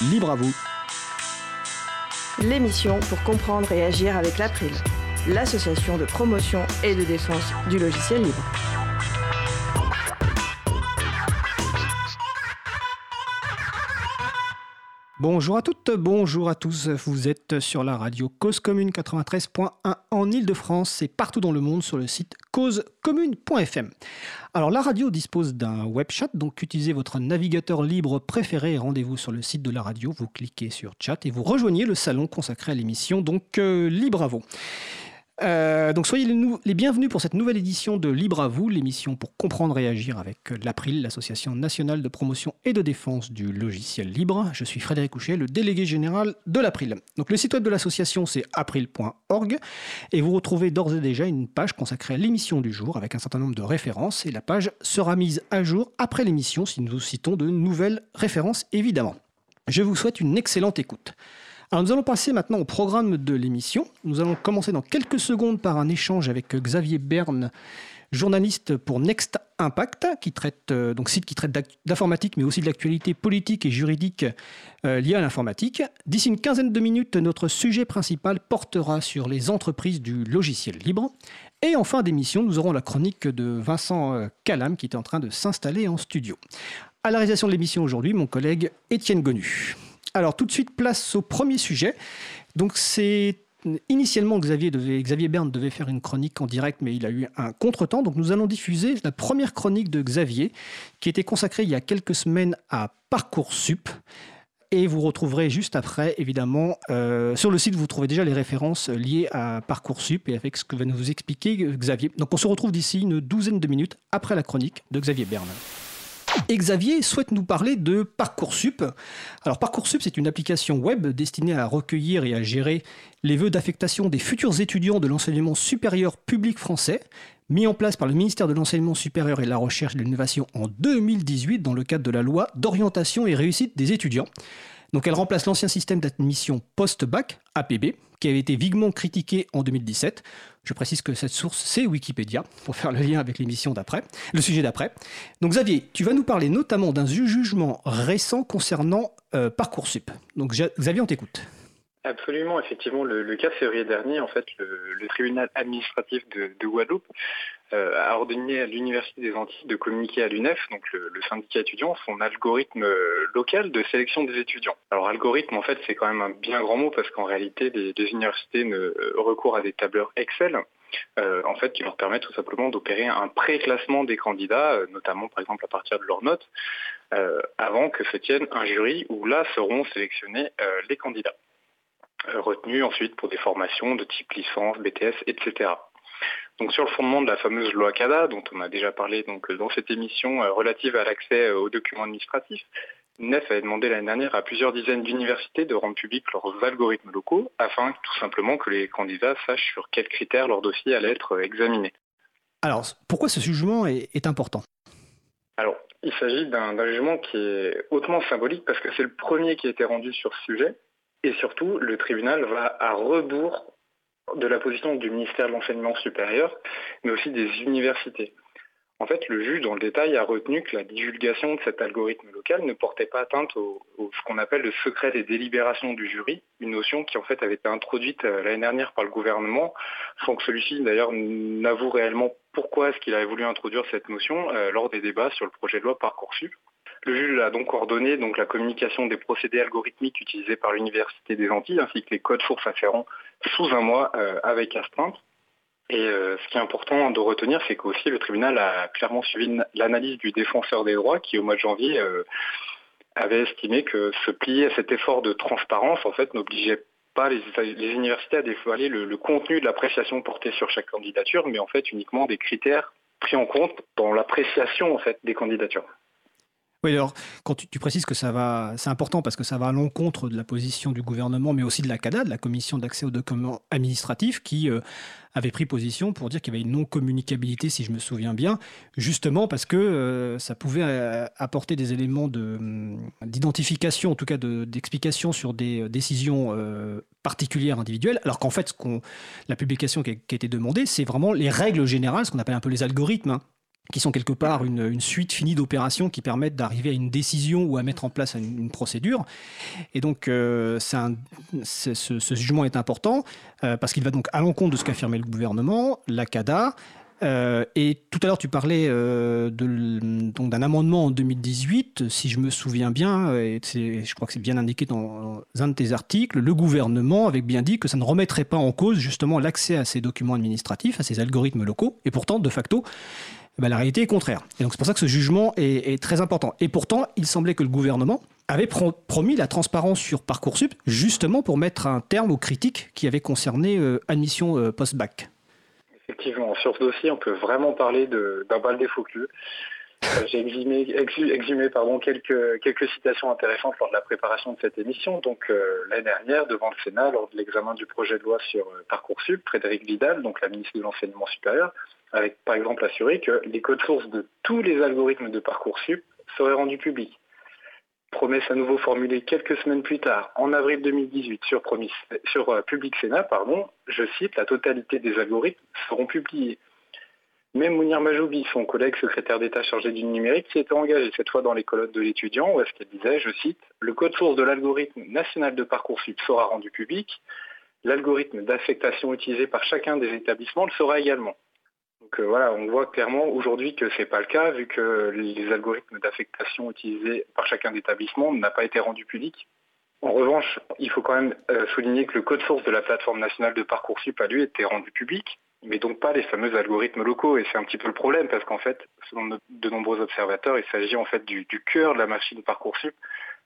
Libre à vous. L'émission pour comprendre et agir avec l'April, l'association de promotion et de défense du logiciel libre. Bonjour à toutes, bonjour à tous, vous êtes sur la radio Cause Commune 93.1 en Ile-de-France et partout dans le monde sur le site causecommune.fm. Alors la radio dispose d'un web chat, donc utilisez votre navigateur libre préféré et rendez-vous sur le site de la radio, vous cliquez sur chat et vous rejoignez le salon consacré à l'émission, donc Libre à vous. Donc soyez les bienvenus pour cette nouvelle édition de Libre à vous, l'émission pour comprendre et agir avec l'April, l'association nationale de promotion et de défense du logiciel libre. Je suis Frédéric Couchet, le délégué général de l'April. Donc le site web de l'association c'est april.org et vous retrouvez d'ores et déjà une page consacrée à l'émission du jour avec un certain nombre de références et la page sera mise à jour après l'émission si nous citons de nouvelles références évidemment. Je vous souhaite une excellente écoute. Alors nous allons passer maintenant au programme de l'émission. Nous allons commencer dans quelques secondes par un échange avec Xavier Berne, journaliste pour Next INpact, qui traite d'informatique mais aussi de l'actualité politique et juridique liée à l'informatique. D'ici une quinzaine de minutes, notre sujet principal portera sur les entreprises du logiciel libre. Et en fin d'émission, nous aurons la chronique de Vincent Calame qui est en train de s'installer en studio. À la réalisation de l'émission aujourd'hui, mon collègue Étienne Gonu. Alors tout de suite, place au premier sujet. Donc c'est initialement Xavier Berne devait faire une chronique en direct, mais il a eu un contretemps. Donc nous allons diffuser la première chronique de Xavier, qui était consacrée il y a quelques semaines à Parcoursup. Et vous retrouverez juste après, évidemment, sur le site, vous trouvez déjà les références liées à Parcoursup et avec ce que va nous expliquer Xavier. Donc on se retrouve d'ici une douzaine de minutes après la chronique de Xavier Berne. Et Xavier souhaite nous parler de Parcoursup. Alors Parcoursup, c'est une application web destinée à recueillir et à gérer les vœux d'affectation des futurs étudiants de l'enseignement supérieur public français, mis en place par le ministère de l'Enseignement supérieur et de la Recherche et de l'Innovation en 2018 dans le cadre de la loi d'orientation et réussite des étudiants. Donc elle remplace l'ancien système d'admission post-bac, APB, qui avait été viguement critiqué en 2017. Je précise que cette source, c'est Wikipédia, pour faire le lien avec l'émission d'après, le sujet d'après. Donc Xavier, tu vas nous parler notamment d'un jugement récent concernant Parcoursup. Donc Xavier, on t'écoute. Absolument, effectivement, le 4 février dernier, en fait, le tribunal administratif de Guadeloupe a ordonné à l'Université des Antilles de communiquer à l'UNEF, donc le syndicat étudiant, son algorithme local de sélection des étudiants. Alors algorithme, en fait, c'est quand même un bien grand mot parce qu'en réalité, les universités recourent à des tableurs Excel, en fait, qui leur permettent tout simplement d'opérer un pré-classement des candidats, notamment par exemple à partir de leurs notes, avant que se tienne un jury où là seront sélectionnés les candidats. Retenus ensuite pour des formations de type licence, BTS, etc. Donc sur le fondement de la fameuse loi CADA, dont on a déjà parlé donc, dans cette émission relative à l'accès aux documents administratifs, l'UNEF avait demandé l'année dernière à plusieurs dizaines d'universités de rendre publics leurs algorithmes locaux afin tout simplement que les candidats sachent sur quels critères leur dossier allait être examiné. Alors pourquoi ce jugement est important ? Alors il s'agit d'un jugement qui est hautement symbolique parce que c'est le premier qui a été rendu sur ce sujet. Et surtout, le tribunal va à rebours de la position du ministère de l'Enseignement supérieur, mais aussi des universités. En fait, le juge, dans le détail, a retenu que la divulgation de cet algorithme local ne portait pas atteinte au ce qu'on appelle le secret des délibérations du jury, une notion qui en fait avait été introduite l'année dernière par le gouvernement, sans que celui-ci d'ailleurs n'avoue réellement pourquoi est-ce qu'il avait voulu introduire cette notion lors des débats sur le projet de loi Parcoursup. Le juge a donc ordonné la communication des procédés algorithmiques utilisés par l'Université des Antilles, ainsi que les codes sources afférents sous un mois avec astreinte. Et ce qui est important de retenir, c'est qu'aussi le tribunal a clairement suivi l'analyse du défenseur des droits qui, au mois de janvier, avait estimé que se plier à cet effort de transparence, en fait, n'obligeait pas les universités à dévoiler le contenu de l'appréciation portée sur chaque candidature, mais en fait uniquement des critères pris en compte dans l'appréciation en fait, des candidatures. Oui, alors, quand tu précises que c'est important parce que ça va à l'encontre de la position du gouvernement, mais aussi de la CADA, de la Commission d'accès aux documents administratifs, qui avait pris position pour dire qu'il y avait une non-communicabilité, si je me souviens bien, justement parce que ça pouvait apporter des éléments d'identification, en tout cas d'explication sur des décisions particulières, individuelles, alors qu'en fait, la publication qui a été demandée, c'est vraiment les règles générales, ce qu'on appelle un peu les algorithmes, hein. qui sont quelque part une suite finie d'opérations qui permettent d'arriver à une décision ou à mettre en place une procédure. Et donc, ce jugement est important parce qu'il va donc à l'encontre de ce qu'affirmait le gouvernement, la CADA. Et tout à l'heure, tu parlais d'un amendement en 2018, si je me souviens bien, et je crois que c'est bien indiqué dans un de tes articles, le gouvernement avait bien dit que ça ne remettrait pas en cause justement l'accès à ces documents administratifs, à ces algorithmes locaux, et pourtant, de facto, la réalité est contraire. Et donc c'est pour ça que ce jugement est très important. Et pourtant, il semblait que le gouvernement avait promis la transparence sur Parcoursup, justement pour mettre un terme aux critiques qui avaient concerné admission post-bac. Effectivement, sur ce dossier, on peut vraiment parler d'un bal des faux culs. J'ai exhumé quelques citations intéressantes lors de la préparation de cette émission. Donc l'année dernière, devant le Sénat, lors de l'examen du projet de loi sur Parcoursup, Frédérique Vidal, donc la ministre de l'Enseignement supérieur, avait par exemple assuré que les codes sources de tous les algorithmes de Parcoursup seraient rendus publics. Promesse à nouveau formulée quelques semaines plus tard, en avril 2018, sur Public Sénat, je cite, la totalité des algorithmes seront publiés. Même Mounir Mahjoubi, son collègue secrétaire d'État chargé du numérique, s'y était engagé, cette fois dans les colonnes de l'Étudiant, où est-ce qu'elle disait, je cite, le code source de l'algorithme national de Parcoursup sera rendu public, l'algorithme d'affectation utilisé par chacun des établissements le sera également. Donc voilà, on voit clairement aujourd'hui que ce n'est pas le cas, vu que les algorithmes d'affectation utilisés par chacun d'établissement n'a pas été rendu public. En revanche, il faut quand même souligner que le code source de la plateforme nationale de Parcoursup a lui été rendu public, mais donc pas les fameux algorithmes locaux. Et c'est un petit peu le problème, parce qu'en fait, selon de nombreux observateurs, il s'agit en fait du cœur de la machine Parcoursup,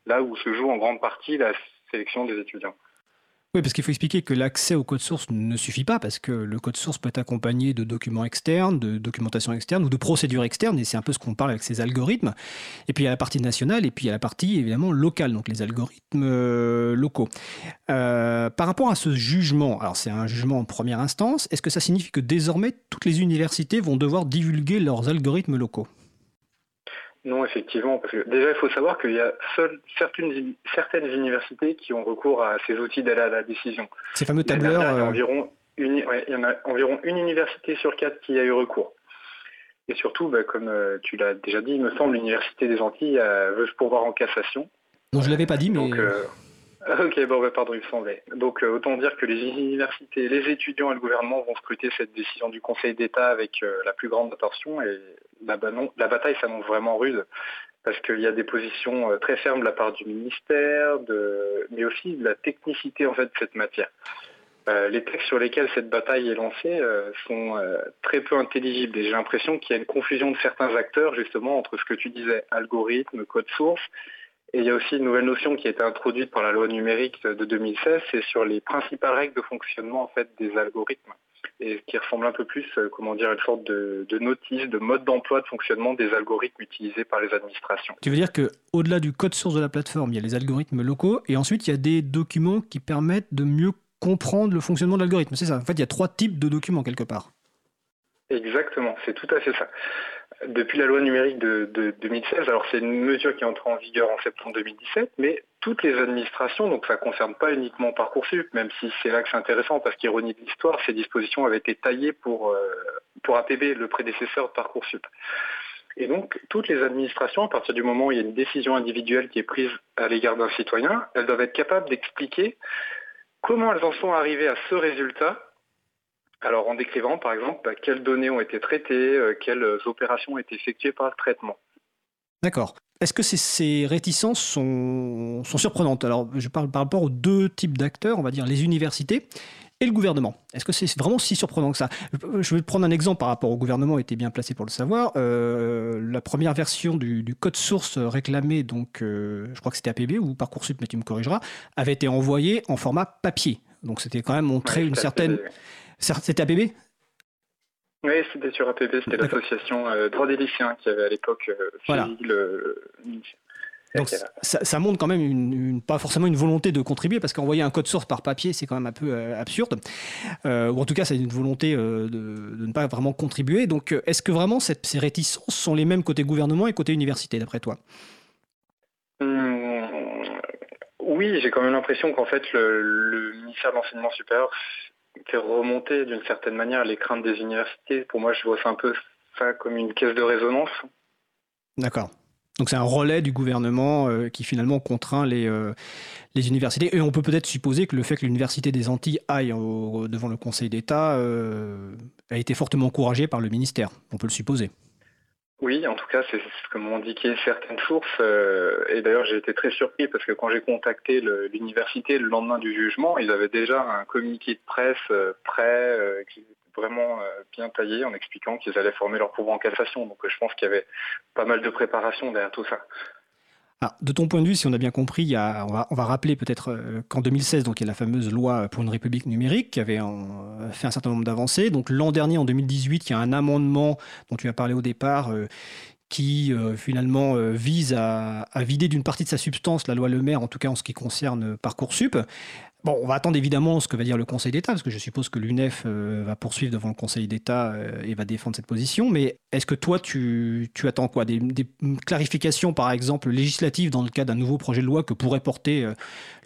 là où se joue en grande partie la sélection des étudiants. Oui, parce qu'il faut expliquer que l'accès au code source ne suffit pas, parce que le code source peut être accompagné de documents externes, de documentation externe ou de procédures externes, et c'est un peu ce qu'on parle avec ces algorithmes. Et puis il y a la partie nationale, et puis il y a la partie évidemment locale, donc les algorithmes locaux. Par rapport à ce jugement, alors c'est un jugement en première instance, est-ce que ça signifie que désormais toutes les universités vont devoir divulguer leurs algorithmes locaux ? Non, effectivement, parce que déjà, il faut savoir qu'il y a certaines universités qui ont recours à ces outils d'aide à la décision. Ces fameux tableurs... Il y en a environ une université sur quatre qui a eu recours. Et surtout, comme tu l'as déjà dit, il me semble, l'Université des Antilles veut se pourvoir en cassation. Non, je ne l'avais pas dit, mais... Donc, ok, pardon, il me semblait. Donc, autant dire que les universités, les étudiants et le gouvernement vont scruter cette décision du Conseil d'État avec la plus grande attention. Et la bataille s'annonce vraiment rude, parce qu'il y a des positions très fermes de la part du ministère, mais aussi de la technicité en fait, de cette matière. Les textes sur lesquels cette bataille est lancée sont très peu intelligibles. Et j'ai l'impression qu'il y a une confusion de certains acteurs, justement, entre ce que tu disais, algorithme, code source. Et il y a aussi une nouvelle notion qui a été introduite par la loi numérique de 2016, c'est sur les principales règles de fonctionnement en fait, des algorithmes, et qui ressemble un peu plus une sorte de notice, de mode d'emploi de fonctionnement des algorithmes utilisés par les administrations. Tu veux dire qu'au-delà du code source de la plateforme, il y a les algorithmes locaux, et ensuite il y a des documents qui permettent de mieux comprendre le fonctionnement de l'algorithme, c'est ça? En fait, il y a trois types de documents quelque part. Exactement, c'est tout à fait ça. Depuis la loi numérique de 2016, alors c'est une mesure qui est entrée en vigueur en septembre 2017, mais toutes les administrations, donc ça ne concerne pas uniquement Parcoursup, même si c'est là que c'est intéressant, parce qu'ironie de l'histoire, ces dispositions avaient été taillées pour APB, le prédécesseur de Parcoursup. Et donc, toutes les administrations, à partir du moment où il y a une décision individuelle qui est prise à l'égard d'un citoyen, elles doivent être capables d'expliquer comment elles en sont arrivées à ce résultat. Alors en décrivant par exemple quelles données ont été traitées, quelles opérations ont été effectuées par le traitement. D'accord. Est-ce que ces réticences sont surprenantes? Alors je parle par rapport aux deux types d'acteurs, on va dire les universités et le gouvernement. Est-ce que c'est vraiment si surprenant que ça? Je vais prendre un exemple par rapport au gouvernement, était bien placé pour le savoir. La première version du code source réclamé, donc je crois que c'était APB ou Parcoursup, mais tu me corrigeras, avait été envoyé en format papier. Donc c'était quand même montré une certaine... C'était APB ? Oui, c'était sur APB, c'était l'association Droits des lycéens qui avait à l'époque suivi le... Donc ça montre quand même pas forcément une volonté de contribuer, parce qu'envoyer un code source par papier, c'est quand même un peu absurde. Ou en tout cas, c'est une volonté de ne pas vraiment contribuer. Donc est-ce que vraiment ces réticences sont les mêmes côté gouvernement et côté université, d'après toi ? Oui, j'ai quand même l'impression qu'en fait, le ministère de l'Enseignement supérieur fait remonter d'une certaine manière les craintes des universités. Pour moi, je vois ça un peu ça comme une caisse de résonance. D'accord. Donc c'est un relais du gouvernement qui finalement contraint les universités. Et on peut peut-être supposer que le fait que l'Université des Antilles aille devant le Conseil d'État a été fortement encouragé par le ministère. On peut le supposer. Oui, en tout cas, c'est ce que m'ont indiqué certaines sources. Et d'ailleurs, j'ai été très surpris parce que quand j'ai contacté l'université le lendemain du jugement, ils avaient déjà un communiqué de presse prêt, qui était vraiment bien taillé, en expliquant qu'ils allaient former leur pouvoir en cassation. Donc je pense qu'il y avait pas mal de préparation derrière tout ça. Alors, de ton point de vue, si on a bien compris, on va rappeler peut-être qu'en 2016, donc, il y a la fameuse loi pour une république numérique qui avait fait un certain nombre d'avancées. Donc, l'an dernier, en 2018, il y a un amendement dont tu as parlé au départ qui finalement vise à vider d'une partie de sa substance la loi Le Maire, en tout cas en ce qui concerne Parcoursup. Bon, on va attendre évidemment ce que va dire le Conseil d'État, parce que je suppose que l'UNEF va poursuivre devant le Conseil d'État et va défendre cette position. Mais est-ce que toi, tu attends quoi ? Des clarifications, par exemple, législatives dans le cas d'un nouveau projet de loi que pourrait porter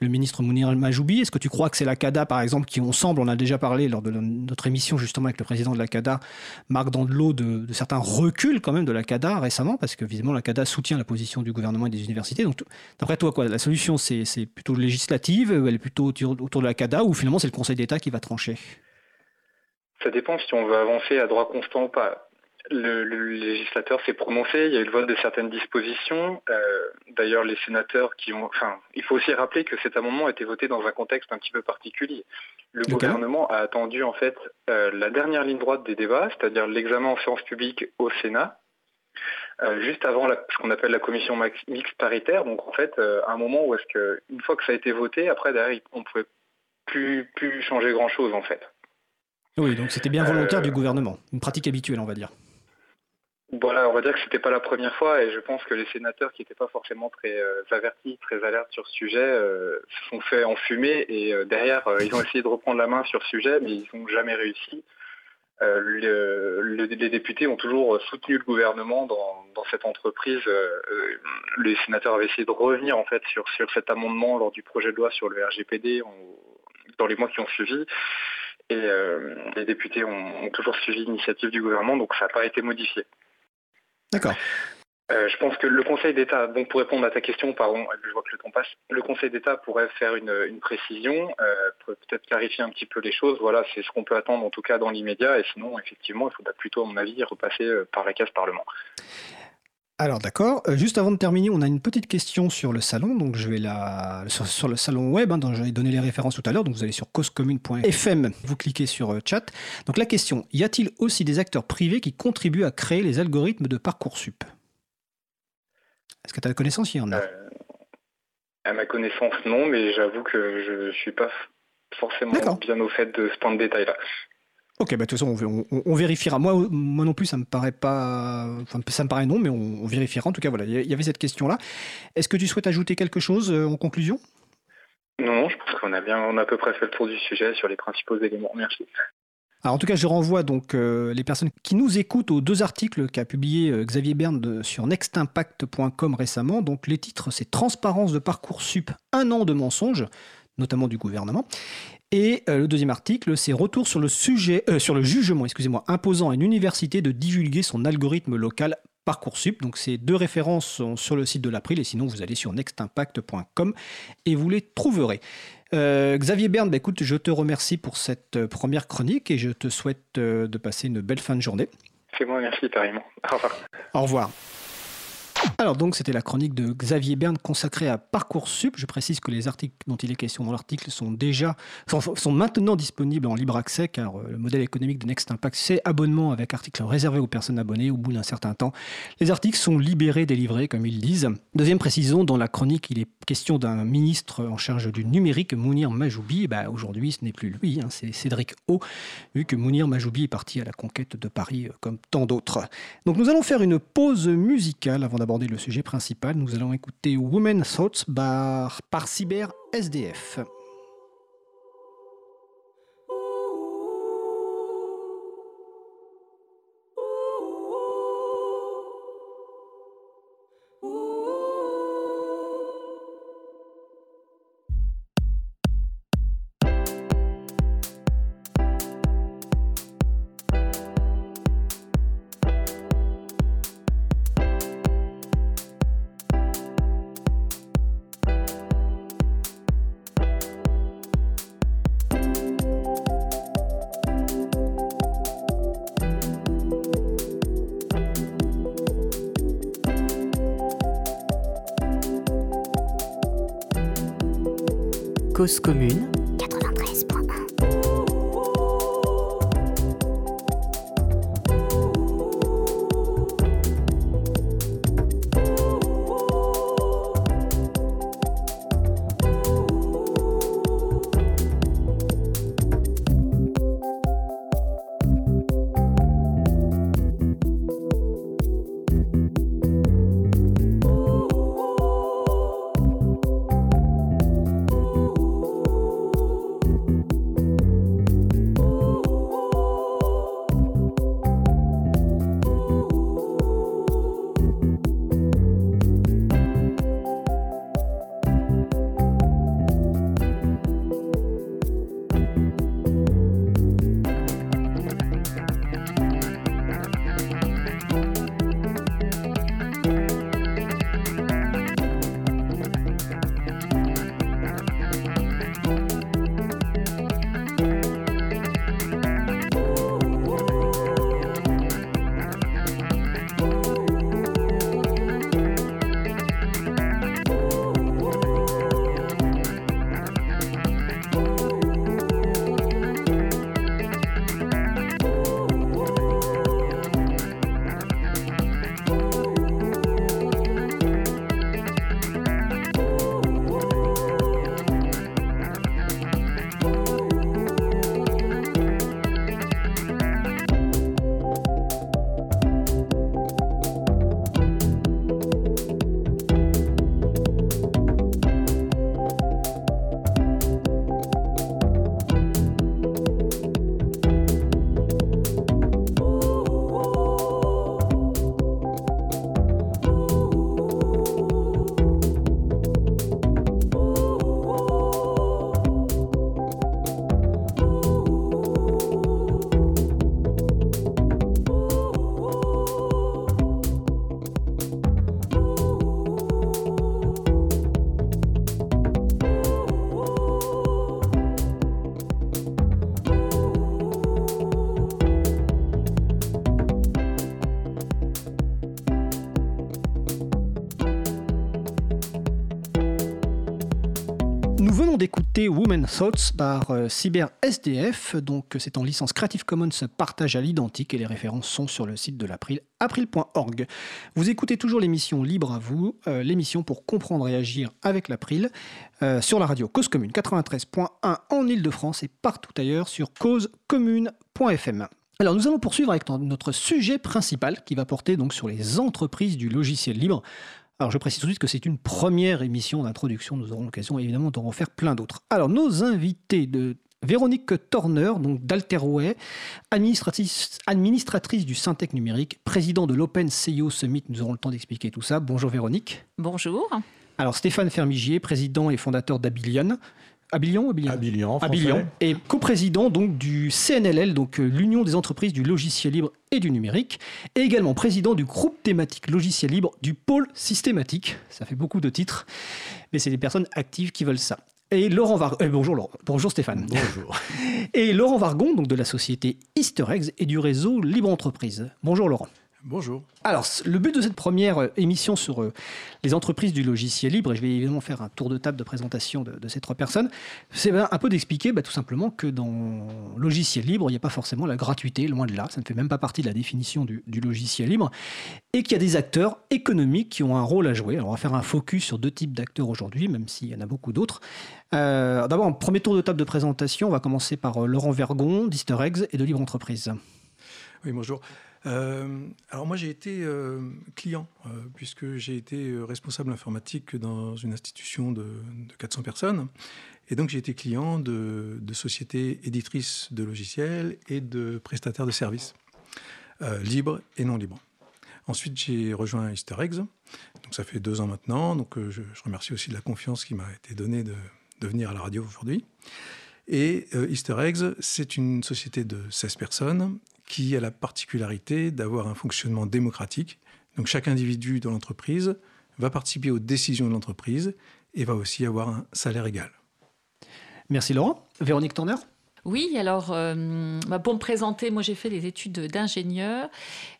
le ministre Mounir Mahjoubi ? Est-ce que tu crois que c'est la CADA, par exemple, qui, on a déjà parlé lors de notre émission justement avec le président de la CADA, Marc Dandelot, de certains reculs quand même de la CADA récemment, parce que visiblement la CADA soutient la position du gouvernement et des universités. Donc, d'après toi, quoi, la solution, c'est plutôt législative, elle est plutôt autour de la CADA, ou finalement c'est le Conseil d'État qui va trancher ? Ça dépend si on veut avancer à droit constant ou pas. Le législateur s'est prononcé, il y a eu le vote de certaines dispositions. D'ailleurs, les sénateurs qui ont... Enfin, il faut aussi rappeler que cet amendement a été voté dans un contexte un petit peu particulier. Le gouvernement a attendu en fait la dernière ligne droite des débats, c'est-à-dire l'examen en séance publique au Sénat, juste avant ce qu'on appelle la commission mixte paritaire, donc en fait un moment où est-ce que, une fois que ça a été voté, après derrière on ne pouvait plus changer grand chose en fait. Oui, donc c'était bien volontaire du gouvernement, une pratique habituelle on va dire. Voilà, on va dire que c'était pas la première fois, et je pense que les sénateurs qui n'étaient pas forcément très avertis, très alertes sur ce sujet, se sont fait enfumer, et derrière ils ont essayé de reprendre la main sur ce sujet, mais ils n'ont jamais réussi. Les députés ont toujours soutenu le gouvernement dans cette entreprise. Les sénateurs avaient essayé de revenir en fait sur cet amendement lors du projet de loi sur le RGPD dans les mois qui ont suivi. Et les députés ont toujours suivi l'initiative du gouvernement, donc ça n'a pas été modifié. D'accord. Je pense que le Conseil d'État, donc pour répondre à ta question, pardon, je vois que le temps passe, le Conseil d'État pourrait faire une précision, peut-être clarifier un petit peu les choses. Voilà, c'est ce qu'on peut attendre en tout cas dans l'immédiat, et sinon, effectivement, il faudra plutôt, à mon avis, repasser par la case Parlement. Alors d'accord, juste avant de terminer, on a une petite question sur le salon, donc je vais sur le salon web, dont j'avais donné les références tout à l'heure, donc vous allez sur causecommune.fm, vous cliquez sur chat. Donc la question, y a-t-il aussi des acteurs privés qui contribuent à créer les algorithmes de Parcoursup ? Est-ce que tu as la connaissance, il y en a ? À ma connaissance, non, mais j'avoue que je ne suis pas forcément bien au fait de ce point de détail-là. Ok, bah, de toute façon, on vérifiera. Moi non plus, ça me paraît pas. Enfin, ça me paraît non, mais on vérifiera. En tout cas, voilà, il y avait cette question-là. Est-ce que tu souhaites ajouter quelque chose en conclusion ? Non, je pense qu'on a à peu près fait le tour du sujet sur les principaux éléments. Merci. Alors, en tout cas, je renvoie donc les personnes qui nous écoutent aux deux articles qu'a publié Xavier Berne sur nextinpact.com récemment. Donc, les titres, c'est « Transparence de Parcoursup, un an de mensonges », notamment du gouvernement. Et le deuxième article, c'est « Retour sur le jugement, imposant à une université de divulguer son algorithme local Parcoursup ». Donc, ces deux références sont sur le site de l'April, et sinon, vous allez sur nextinpact.com et vous les trouverez. Xavier Berne, écoute, je te remercie pour cette première chronique et je te souhaite de passer une belle fin de journée. C'est moi, merci, pareillement. Au revoir. Au revoir. Alors donc, c'était la chronique de Xavier Berne consacrée à Parcoursup. Je précise que les articles dont il est question dans l'article sont maintenant disponibles en libre accès, car le modèle économique de Next Impact, c'est abonnement avec articles réservés aux personnes abonnées. Au bout d'un certain temps, les articles sont libérés, délivrés, comme ils disent. Deuxième précision, dans la chronique, il est question d'un ministre en charge du numérique, Mounir Mahjoubi. Bah, aujourd'hui, ce n'est plus lui, c'est Cédric O, vu que Mounir Mahjoubi est parti à la conquête de Paris, comme tant d'autres. Donc nous allons faire une pause musicale avant d'aborder le sujet principal. Nous allons écouter Women Thoughts par Cyber SDF. Cause Commune 93.1. D'écouter Women Thoughts par Cyber SDF, donc c'est en licence Creative Commons partage à l'identique et les références sont sur le site de l'April, april.org. Vous écoutez toujours l'émission Libre à vous, l'émission pour comprendre et agir avec l'April sur la radio Cause Commune 93.1 en Ile-de-France et partout ailleurs sur causecommune.fm. Alors nous allons poursuivre avec notre sujet principal qui va porter donc sur les entreprises du logiciel libre. Alors je précise tout de suite que c'est une première émission d'introduction, nous aurons l'occasion évidemment d'en refaire plein d'autres. Alors nos invités de Véronique Torner, donc d'Alterway, administratrice du Syntec numérique, président de l'Open CEO Summit, nous aurons le temps d'expliquer tout ça. Bonjour Véronique. Bonjour. Alors Stéphane Fermigier, président et fondateur d'Abilian. Abilian et coprésident donc du CNLL, donc l'Union des entreprises du logiciel libre et du numérique, et également président du groupe thématique logiciel libre du pôle systématique. Ça fait beaucoup de titres, mais c'est des personnes actives qui veulent ça. Et Laurent Wargon, bonjour Laurent, bonjour Stéphane. Bonjour. Et Laurent Wargon, donc de la société Easter Eggs et du réseau Libre Entreprise. Bonjour Laurent. Bonjour. Alors, le but de cette première émission sur les entreprises du logiciel libre, et je vais évidemment faire un tour de table de présentation de ces trois personnes, c'est un peu d'expliquer tout simplement que dans le logiciel libre, il n'y a pas forcément la gratuité, loin de là, ça ne fait même pas partie de la définition du logiciel libre, et qu'il y a des acteurs économiques qui ont un rôle à jouer. Alors, on va faire un focus sur deux types d'acteurs aujourd'hui, même s'il y en a beaucoup d'autres. D'abord, en premier tour de table de présentation, on va commencer par Laurent Wargon, d'Easter Eggs et de Libre Entreprise. Oui, bonjour. Alors moi j'ai été client puisque j'ai été responsable informatique dans une institution de 400 personnes et donc j'ai été client de sociétés éditrices de logiciels et de prestataires de services libres et non libres. Ensuite j'ai rejoint Easter Eggs, donc ça fait 2 ans maintenant, donc je remercie aussi de la confiance qui m'a été donnée de venir à la radio aujourd'hui. Et Easter Eggs, c'est une société de 16 personnes qui a la particularité d'avoir un fonctionnement démocratique. Donc chaque individu dans l'entreprise va participer aux décisions de l'entreprise et va aussi avoir un salaire égal. Merci Laurent. Véronique Torner ? Oui, alors, pour me présenter, moi j'ai fait des études d'ingénieur.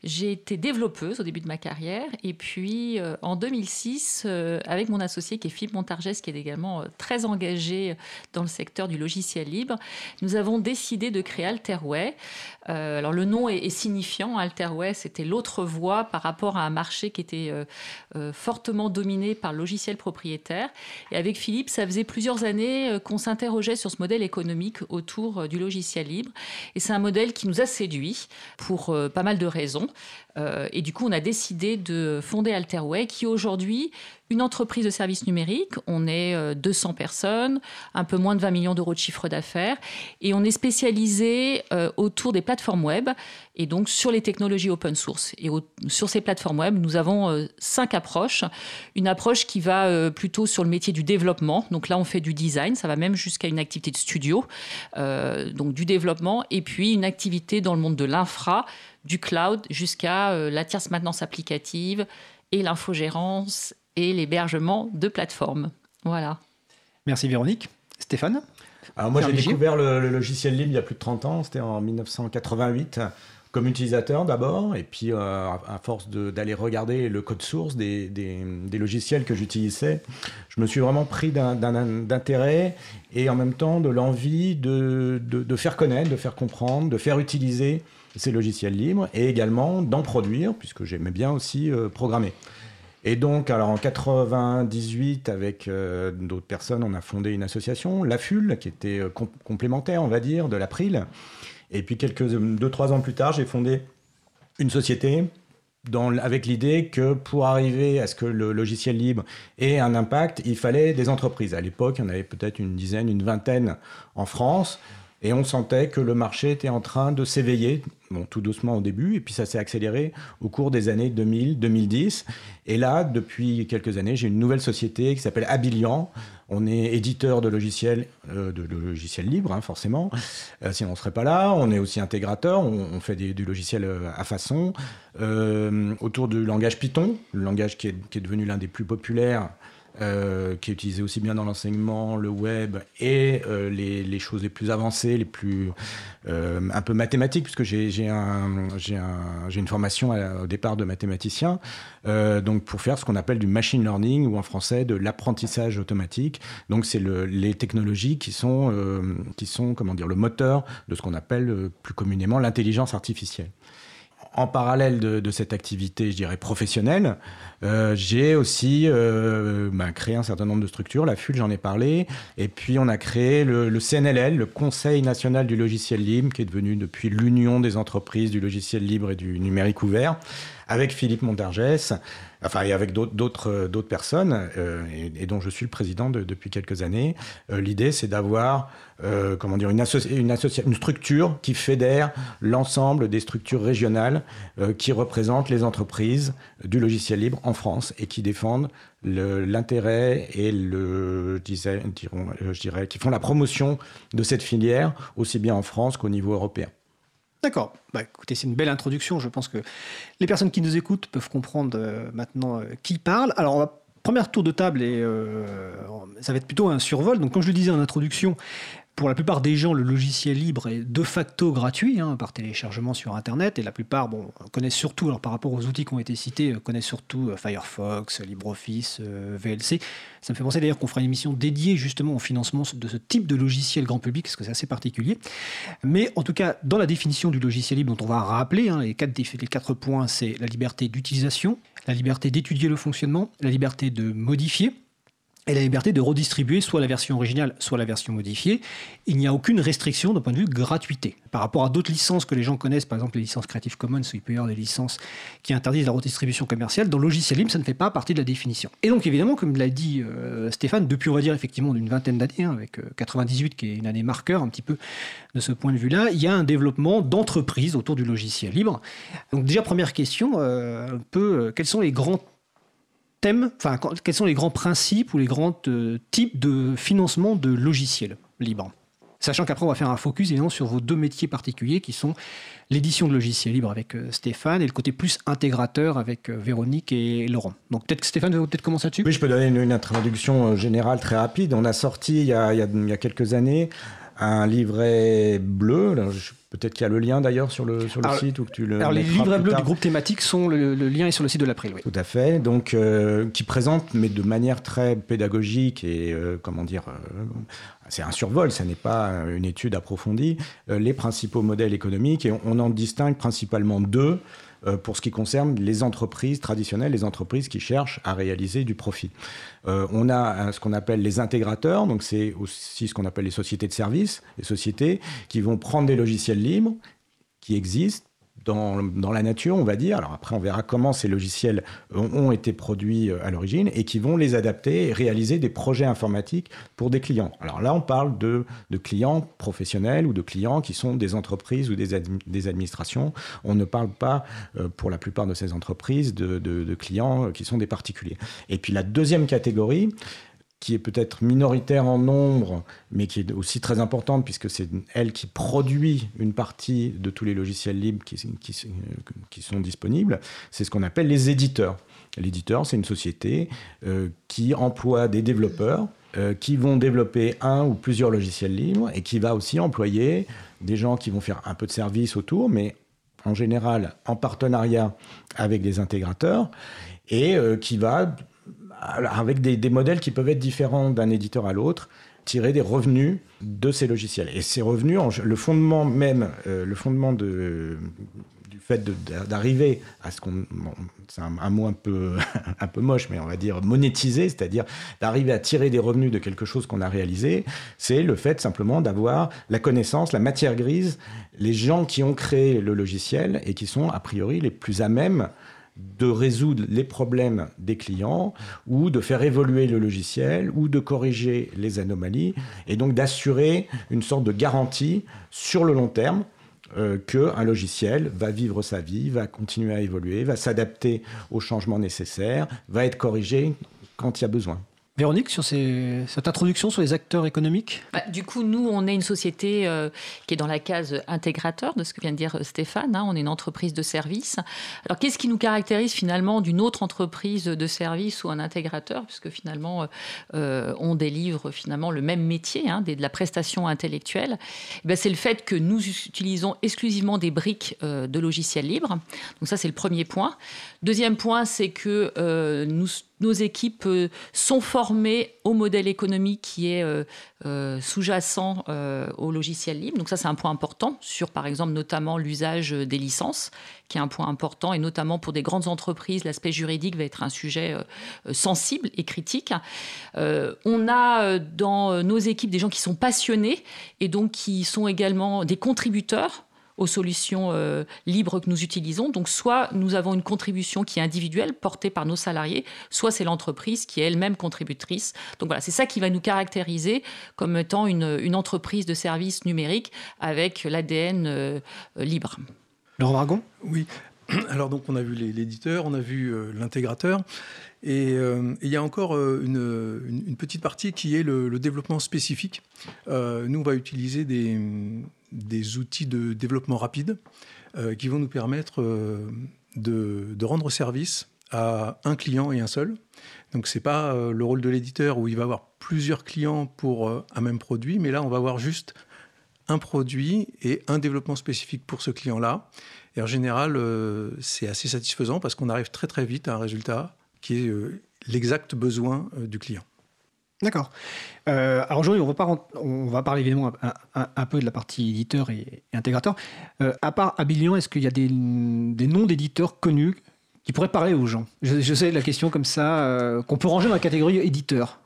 J'ai été développeuse au début de ma carrière. Et puis, en 2006, avec mon associé qui est Philippe Montargès, qui est également très engagé dans le secteur du logiciel libre, nous avons décidé de créer Alterway. Alors, le nom est signifiant. Alterway, c'était l'autre voie par rapport à un marché qui était fortement dominé par le logiciel propriétaire. Et avec Philippe, ça faisait plusieurs années qu'on s'interrogeait sur ce modèle économique autour du logiciel libre. Et c'est un modèle qui nous a séduit pour pas mal de raisons. Et du coup, on a décidé de fonder Alterway, qui aujourd'hui une entreprise de services numériques. On est 200 personnes, un peu moins de 20 millions d'euros de chiffre d'affaires. Et on est spécialisé autour des plateformes web et donc sur les technologies open source. Et sur ces plateformes web, nous avons 5 approches. Une approche qui va plutôt sur le métier du développement. Donc là, on fait du design. Ça va même jusqu'à une activité de studio, donc du développement. Et puis, une activité dans le monde de l'infra, du cloud, jusqu'à la tierce maintenance applicative et l'infogérance et l'hébergement de plateforme. Voilà. Merci Véronique. Stéphane? Alors moi j'ai découvert le logiciel libre il y a plus de 30 ans, c'était en 1988, comme utilisateur d'abord, et puis à force d'aller regarder le code source des logiciels que j'utilisais, je me suis vraiment pris d'intérêt et en même temps de l'envie de faire connaître, de faire comprendre, de faire utiliser ces logiciels libres et également d'en produire, puisque j'aimais bien aussi programmer. Et donc, alors en 98, avec d'autres personnes, on a fondé une association, l'AFUL, qui était complémentaire, on va dire, de l'April. Et puis, 2-3 ans plus tard, j'ai fondé une société avec l'idée que pour arriver à ce que le logiciel libre ait un impact, il fallait des entreprises. À l'époque, il y en avait peut-être une dizaine, une vingtaine en France. Et on sentait que le marché était en train de s'éveiller, bon, tout doucement au début, et puis ça s'est accéléré au cours des années 2000-2010. Et là, depuis quelques années, j'ai une nouvelle société qui s'appelle Abilian. On est éditeur de logiciels libres, hein, forcément, sinon on ne serait pas là. On est aussi intégrateur, on fait du logiciel à façon, autour du langage Python, le langage qui est devenu l'un des plus populaires, qui est utilisé aussi bien dans l'enseignement, le web et les choses les plus avancées, les plus un peu mathématiques, puisque j'ai une formation au départ de mathématicien, donc pour faire ce qu'on appelle du machine learning ou en français de l'apprentissage automatique. Donc c'est les technologies qui sont comment dire, le moteur de ce qu'on appelle plus communément l'intelligence artificielle. En parallèle de cette activité, je dirais, professionnelle, j'ai aussi créé un certain nombre de structures. La FUL, j'en ai parlé. Et puis, on a créé le CNLL, le Conseil national du logiciel libre, qui est devenu depuis l'Union des entreprises du logiciel libre et du numérique ouvert, avec Philippe Montargès, enfin, et avec d'autres personnes, et dont je suis le président depuis quelques années. L'idée, c'est d'avoir une structure qui fédère l'ensemble des structures régionales qui représentent les entreprises du logiciel libre en France et qui défendent l'intérêt et qui font la promotion de cette filière, aussi bien en France qu'au niveau européen. D'accord. Bah, écoutez, c'est une belle introduction. Je pense que les personnes qui nous écoutent peuvent comprendre maintenant qui parle. Alors, on va premier tour de table et ça va être plutôt un survol. Donc, comme je le disais en introduction, pour la plupart des gens, le logiciel libre est de facto gratuit, hein, par téléchargement sur Internet. Et la plupart connaissent surtout, alors par rapport aux outils qui ont été cités, connaissent surtout Firefox, LibreOffice, VLC. Ça me fait penser d'ailleurs qu'on fera une émission dédiée justement au financement de ce type de logiciel grand public, parce que c'est assez particulier. Mais en tout cas, dans la définition du logiciel libre, dont on va rappeler, hein, les quatre points, c'est la liberté d'utilisation, la liberté d'étudier le fonctionnement, la liberté de modifier, et la liberté de redistribuer soit la version originale, soit la version modifiée. Il n'y a aucune restriction d'un point de vue gratuité. Par rapport à d'autres licences que les gens connaissent, par exemple les licences Creative Commons, il peut y avoir des licences qui interdisent la redistribution commerciale. Dans le logiciel libre, ça ne fait pas partie de la définition. Et donc évidemment, comme l'a dit Stéphane, depuis on va dire effectivement d'une vingtaine d'années, hein, avec 98 qui est une année marqueur un petit peu de ce point de vue-là, il y a un développement d'entreprises autour du logiciel libre. Donc déjà, première question, quels sont les grands thèmes, enfin, quels sont les grands principes ou les grands types de financement de logiciels libres? Sachant qu'après, on va faire un focus évidemment sur vos deux métiers particuliers qui sont l'édition de logiciels libres avec Stéphane et le côté plus intégrateur avec Véronique et Laurent. Donc peut-être que Stéphane va peut-être commencer là-dessus. Oui, je peux donner une introduction générale très rapide. On a sorti il y a quelques années un livret bleu. Peut-être qu'il y a le lien d'ailleurs sur le site. Alors les livrets bleus du groupe thématique sont le lien est sur le site de l'April. Oui. Tout à fait. Donc qui présente, mais de manière très pédagogique et comment dire, c'est un survol, ça n'est pas une étude approfondie, les principaux modèles économiques, et on en distingue principalement deux. Pour ce qui concerne les entreprises traditionnelles, les entreprises qui cherchent à réaliser du profit. On a ce qu'on appelle les intégrateurs, donc c'est aussi ce qu'on appelle les sociétés de services, les sociétés qui vont prendre des logiciels libres qui existent dans la nature, on va dire. Alors après, on verra comment ces logiciels ont été produits à l'origine et qui vont les adapter et réaliser des projets informatiques pour des clients. Alors là, on parle de clients professionnels ou de clients qui sont des entreprises ou des administrations. On ne parle pas, pour la plupart de ces entreprises, de clients qui sont des particuliers. Et puis la deuxième catégorie, qui est peut-être minoritaire en nombre, mais qui est aussi très importante, puisque c'est elle qui produit une partie de tous les logiciels libres qui sont disponibles, c'est ce qu'on appelle les éditeurs. L'éditeur, c'est une société qui emploie des développeurs, qui vont développer un ou plusieurs logiciels libres, et qui va aussi employer des gens qui vont faire un peu de service autour, mais en général en partenariat avec des intégrateurs, et qui va... avec des modèles qui peuvent être différents d'un éditeur à l'autre, tirer des revenus de ces logiciels. Et ces revenus, le fondement du fait d'arriver à ce qu'on... Bon, c'est un mot un peu moche, mais on va dire monétiser, c'est-à-dire d'arriver à tirer des revenus de quelque chose qu'on a réalisé, c'est le fait simplement d'avoir la connaissance, la matière grise, les gens qui ont créé le logiciel et qui sont a priori les plus à même de résoudre les problèmes des clients ou de faire évoluer le logiciel ou de corriger les anomalies et donc d'assurer une sorte de garantie sur le long terme qu'un logiciel va vivre sa vie, va continuer à évoluer, va s'adapter aux changements nécessaires, va être corrigé quand il y a besoin. Véronique, sur cette introduction sur les acteurs économiques. Du coup, nous, on est une société qui est dans la case intégrateur de ce que vient de dire Stéphane. Hein, on est une entreprise de service. Alors, qu'est-ce qui nous caractérise finalement d'une autre entreprise de service ou un intégrateur, puisque finalement, on délivre finalement le même métier, hein, de la prestation intellectuelle. C'est le fait que nous utilisons exclusivement des briques de logiciels libres. Donc ça, c'est le premier point. Deuxième point, c'est que nos équipes sont formées au modèle économique qui est sous-jacent au logiciel libre. Donc ça, c'est un point important sur, par exemple, notamment l'usage des licences, qui est un point important. Et notamment pour des grandes entreprises, l'aspect juridique va être un sujet sensible et critique. On a dans nos équipes des gens qui sont passionnés et donc qui sont également des contributeurs aux solutions libres que nous utilisons. Donc, soit nous avons une contribution qui est individuelle, portée par nos salariés, soit c'est l'entreprise qui est elle-même contributrice. Donc voilà, c'est ça qui va nous caractériser comme étant une entreprise de services numériques avec l'ADN libre. Laurent Wargon ? Oui. Alors, donc, on a vu l'éditeur, on a vu l'intégrateur. Et il y a encore une petite partie qui est le développement spécifique. Nous, on va utiliser des outils de développement rapide qui vont nous permettre de rendre service à un client et un seul. Donc, ce n'est pas le rôle de l'éditeur où il va avoir plusieurs clients pour un même produit, mais là, on va avoir juste un produit et un développement spécifique pour ce client-là. Et en général, c'est assez satisfaisant parce qu'on arrive très, très vite à un résultat qui est l'exact besoin du client. D'accord. Alors aujourd'hui, on va parler évidemment un peu de la partie éditeur et intégrateur. À part Abilian, est-ce qu'il y a des noms d'éditeurs connus qui pourraient parler aux gens ? Je sais la question comme ça, qu'on peut ranger dans la catégorie éditeur.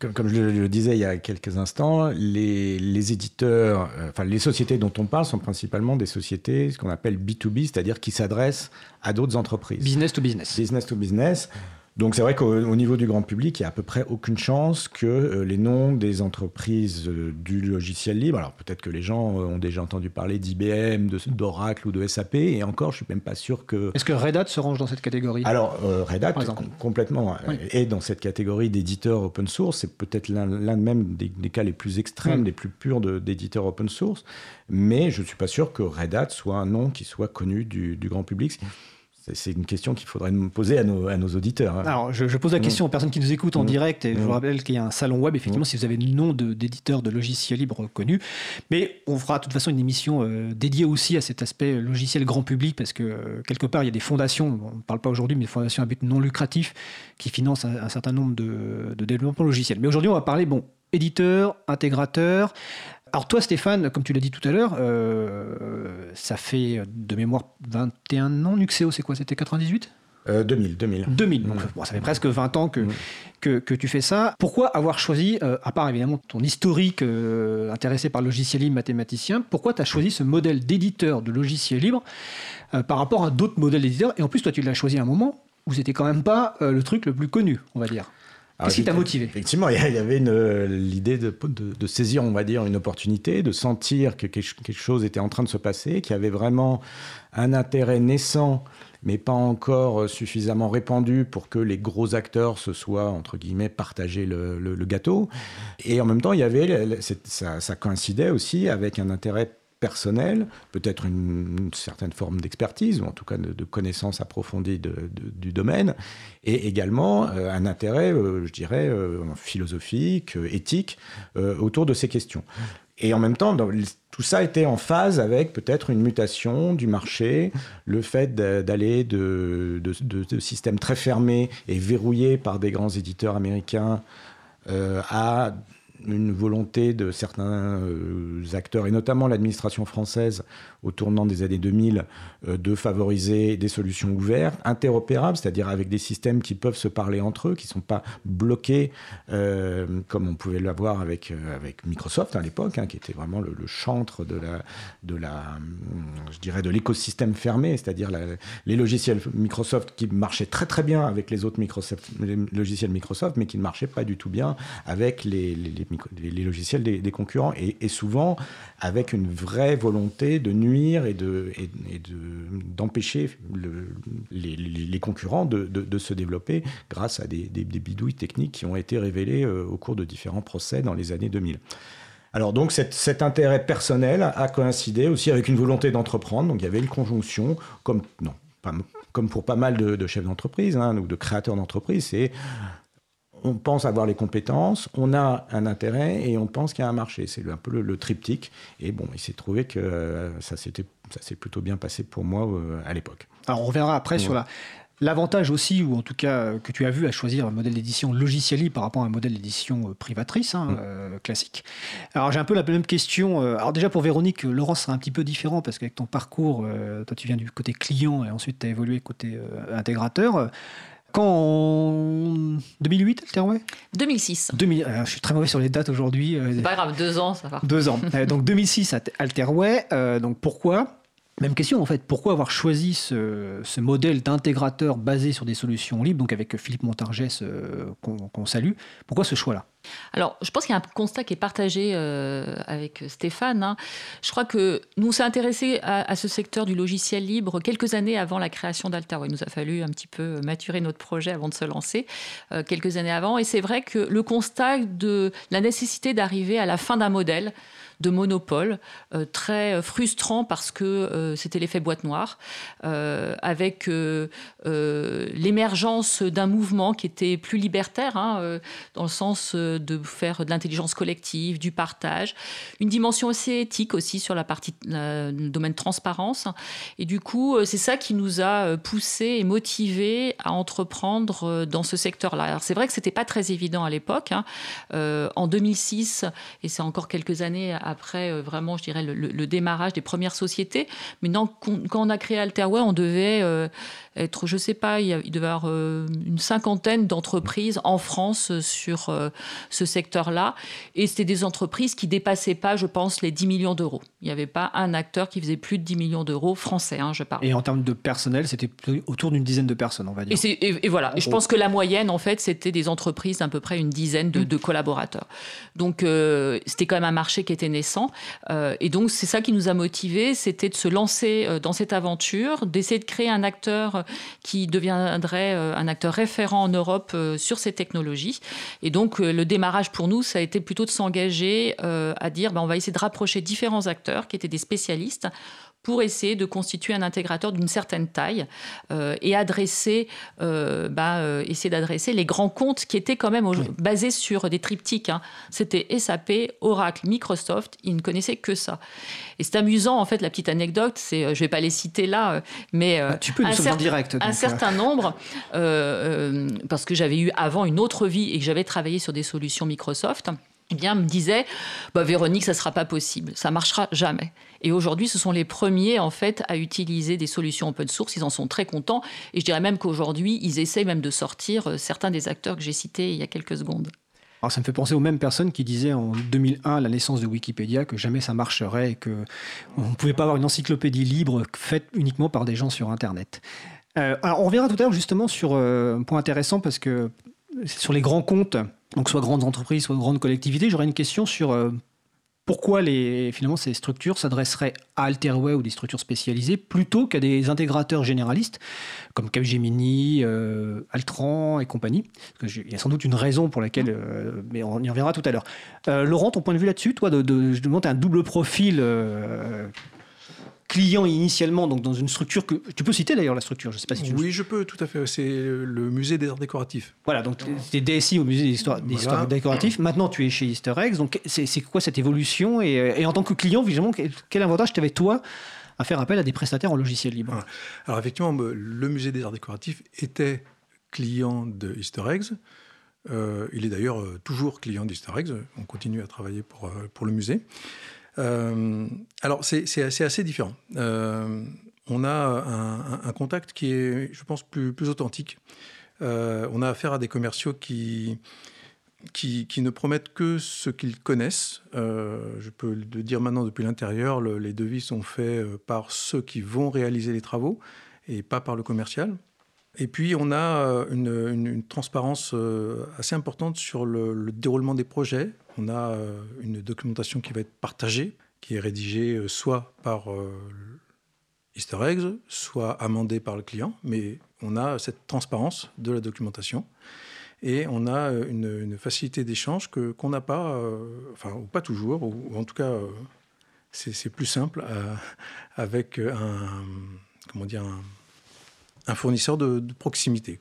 Comme je le disais il y a quelques instants, les éditeurs, enfin les sociétés dont on parle sont principalement des sociétés, ce qu'on appelle B2B, c'est-à-dire qui s'adressent à d'autres entreprises. Business to business. Business to business. Donc c'est vrai qu'au niveau du grand public, il n'y a à peu près aucune chance que les noms des entreprises du logiciel libre, alors peut-être que les gens ont déjà entendu parler d'IBM, d'Oracle ou de SAP, et encore, je ne suis même pas sûr que... Est-ce que Red Hat se range dans cette catégorie ? Alors Red Hat, complètement, oui. Est dans cette catégorie d'éditeurs open source, c'est peut-être l'un même des cas les plus extrêmes, les plus purs d'éditeurs open source, mais je ne suis pas sûr que Red Hat soit un nom qui soit connu du grand public. C'est une question qu'il faudrait nous poser à nos auditeurs. Alors, je pose la question aux personnes qui nous écoutent en direct. Et je vous rappelle qu'il y a un salon web, effectivement, si vous avez le nom d'éditeurs de logiciels libres connus. Mais on fera de toute façon une émission dédiée aussi à cet aspect logiciel grand public, parce que quelque part, il y a des fondations, on ne parle pas aujourd'hui, mais des fondations à but non lucratif qui financent un certain nombre de développements logiciels. Mais aujourd'hui, on va parler, éditeurs, intégrateurs. Alors toi, Stéphane, comme tu l'as dit tout à l'heure, ça fait de mémoire 21 ans. Nuxeo, c'est quoi? C'était 98 2000. Donc, ça fait presque 20 ans que tu fais ça. Pourquoi avoir choisi, à part évidemment ton historique intéressé par le logiciel libre, mathématicien, pourquoi tu as choisi ce modèle d'éditeur de logiciel libre par rapport à d'autres modèles d'éditeurs? Et en plus, toi, tu l'as choisi à un moment où c'était quand même pas le truc le plus connu, on va dire. Qu'est-ce qui t'a motivé? Effectivement, il y avait l'idée de saisir, on va dire, une opportunité, de sentir que quelque chose était en train de se passer, qu'il y avait vraiment un intérêt naissant, mais pas encore suffisamment répandu pour que les gros acteurs se soient, entre guillemets, partagés le gâteau. Et en même temps, il y avait, ça coïncidait aussi avec un intérêt personnel, peut-être une certaine forme d'expertise, ou en tout cas de connaissance approfondie du domaine, et également un intérêt, je dirais, philosophique, éthique, autour de ces questions. Et en même temps, tout ça était en phase avec peut-être une mutation du marché, le fait d'aller de systèmes très fermés et verrouillés par des grands éditeurs américains à une volonté de certains acteurs, et notamment l'administration française, au tournant des années 2000, de favoriser des solutions ouvertes, interopérables, c'est-à-dire avec des systèmes qui peuvent se parler entre eux, qui ne sont pas bloqués, comme on pouvait l'avoir avec Microsoft à l'époque, qui était vraiment le chantre de l'écosystème fermé, c'est-à-dire les logiciels Microsoft qui marchaient très très bien avec les autres logiciels Microsoft, mais qui ne marchaient pas du tout bien avec les logiciels des concurrents, et souvent avec une vraie volonté de nuire d'empêcher les concurrents de se développer grâce à des bidouilles techniques qui ont été révélées au cours de différents procès dans les années 2000. Alors donc cet intérêt personnel a coïncidé aussi avec une volonté d'entreprendre, donc il y avait une conjonction, comme pour pas mal de chefs d'entreprise ou de créateurs d'entreprise, c'est... On pense avoir les compétences, on a un intérêt et on pense qu'il y a un marché. C'est un peu le triptyque. Et il s'est trouvé que ça s'est plutôt bien passé pour moi à l'époque. Alors, on reviendra après sur l'avantage aussi, ou en tout cas que tu as vu à choisir un modèle d'édition logiciel libre par rapport à un modèle d'édition privatrice classique. Alors j'ai un peu la même question. Alors déjà pour Véronique, Laurent sera un petit peu différent parce qu'avec ton parcours, toi tu viens du côté client et ensuite tu as évolué côté intégrateur. Quand en 2008, Alterway ? 2006. Je suis très mauvais sur les dates aujourd'hui. C'est pas grave, 2 ans, ça va. 2 ans. Donc 2006, Alterway. Donc pourquoi ? Même question en fait, pourquoi avoir choisi ce modèle d'intégrateur basé sur des solutions libres, donc avec Philippe Montargès qu'on salue, pourquoi ce choix-là ? Alors, je pense qu'il y a un constat qui est partagé avec Stéphane. Je crois que nous on s'est intéressé à ce secteur du logiciel libre quelques années avant la création d'Alterway. Il nous a fallu un petit peu maturer notre projet avant de se lancer, quelques années avant. Et c'est vrai que le constat de la nécessité d'arriver à la fin d'un modèle de monopole, très frustrant parce que c'était l'effet boîte noire, avec l'émergence d'un mouvement qui était plus libertaire, dans le sens de faire de l'intelligence collective, du partage, une dimension aussi éthique aussi sur la partie le domaine de transparence. Et du coup, c'est ça qui nous a poussé et motivé à entreprendre dans ce secteur-là. Alors, c'est vrai que c'était pas très évident à l'époque. En 2006, et c'est encore quelques années après vraiment, je dirais, le démarrage des premières sociétés. Mais non, quand on a créé Alterway, on devait être, je ne sais pas, il devait y avoir une cinquantaine d'entreprises en France sur ce secteur-là. Et c'était des entreprises qui ne dépassaient pas, je pense, les 10 millions d'euros. Il n'y avait pas un acteur qui faisait plus de 10 millions d'euros français, je parle. Et en termes de personnel, c'était autour d'une dizaine de personnes, on va dire. Et voilà. Et je pense que la moyenne, en fait, c'était des entreprises d'à peu près une dizaine de collaborateurs. Donc, c'était quand même un marché qui était naissant. Et donc, c'est ça qui nous a motivés, c'était de se lancer dans cette aventure, d'essayer de créer un acteur qui deviendrait un acteur référent en Europe sur ces technologies. Et donc, le démarrage pour nous, ça a été plutôt de s'engager à dire on va essayer de rapprocher différents acteurs qui étaient des spécialistes pour essayer de constituer un intégrateur d'une certaine taille et adresser, essayer d'adresser les grands comptes qui étaient quand même basés sur des triptyques. Hein. C'était SAP, Oracle, Microsoft, ils ne connaissaient que ça. Et c'est amusant, en fait, la petite anecdote, c'est, je ne vais pas les citer là, mais tu peux nous sortir direct, donc, un certain nombre, parce que j'avais eu avant une autre vie et que j'avais travaillé sur des solutions Microsoft, eh bien, me disait, Véronique, ça ne sera pas possible, ça ne marchera jamais. Et aujourd'hui, ce sont les premiers, en fait, à utiliser des solutions open source. Ils en sont très contents. Et je dirais même qu'aujourd'hui, ils essaient même de sortir certains des acteurs que j'ai cités il y a quelques secondes. Alors, ça me fait penser aux mêmes personnes qui disaient en 2001, à la naissance de Wikipédia, que jamais ça marcherait et qu'on ne pouvait pas avoir une encyclopédie libre faite uniquement par des gens sur Internet. Alors, on reviendra tout à l'heure, justement, sur un point intéressant, parce que sur les grands comptes... Donc, soit grandes entreprises, soit grandes collectivités. J'aurais une question sur pourquoi finalement ces structures s'adresseraient à Alterway ou des structures spécialisées plutôt qu'à des intégrateurs généralistes comme Capgemini, Altran et compagnie. Parce qu'il y a sans doute une raison pour laquelle, mais on y reviendra tout à l'heure. Laurent, ton point de vue là-dessus, toi, je demande un double profil client initialement, donc dans une structure que... Tu peux citer d'ailleurs la structure, je ne sais pas si tu... Oui, je peux, tout à fait. C'est le musée des arts décoratifs. Voilà, donc tu es DSI au musée des arts décoratifs. Maintenant, tu es chez Easter Eggs. Donc, c'est quoi cette évolution et en tant que client, évidemment, quel avantage t'avais, toi, à faire appel à des prestataires en logiciel libre? Alors, effectivement, le musée des arts décoratifs était client de Easter Eggs. Il est d'ailleurs toujours client d'Easter Eggs. On continue à travailler pour le musée. Alors, c'est assez différent. On a un contact qui est, je pense, plus authentique. On a affaire à des commerciaux qui ne promettent que ce qu'ils connaissent. Je peux le dire maintenant depuis l'intérieur, les devis sont faits par ceux qui vont réaliser les travaux et pas par le commercial. Et puis, on a une transparence assez importante sur le déroulement des projets. On a une documentation qui va être partagée, qui est rédigée soit par Easter Eggs, soit amendée par le client. Mais on a cette transparence de la documentation. Et on a une facilité d'échange qu'on n'a pas, ou pas toujours, ou en tout cas, c'est plus simple avec un fournisseur de proximité.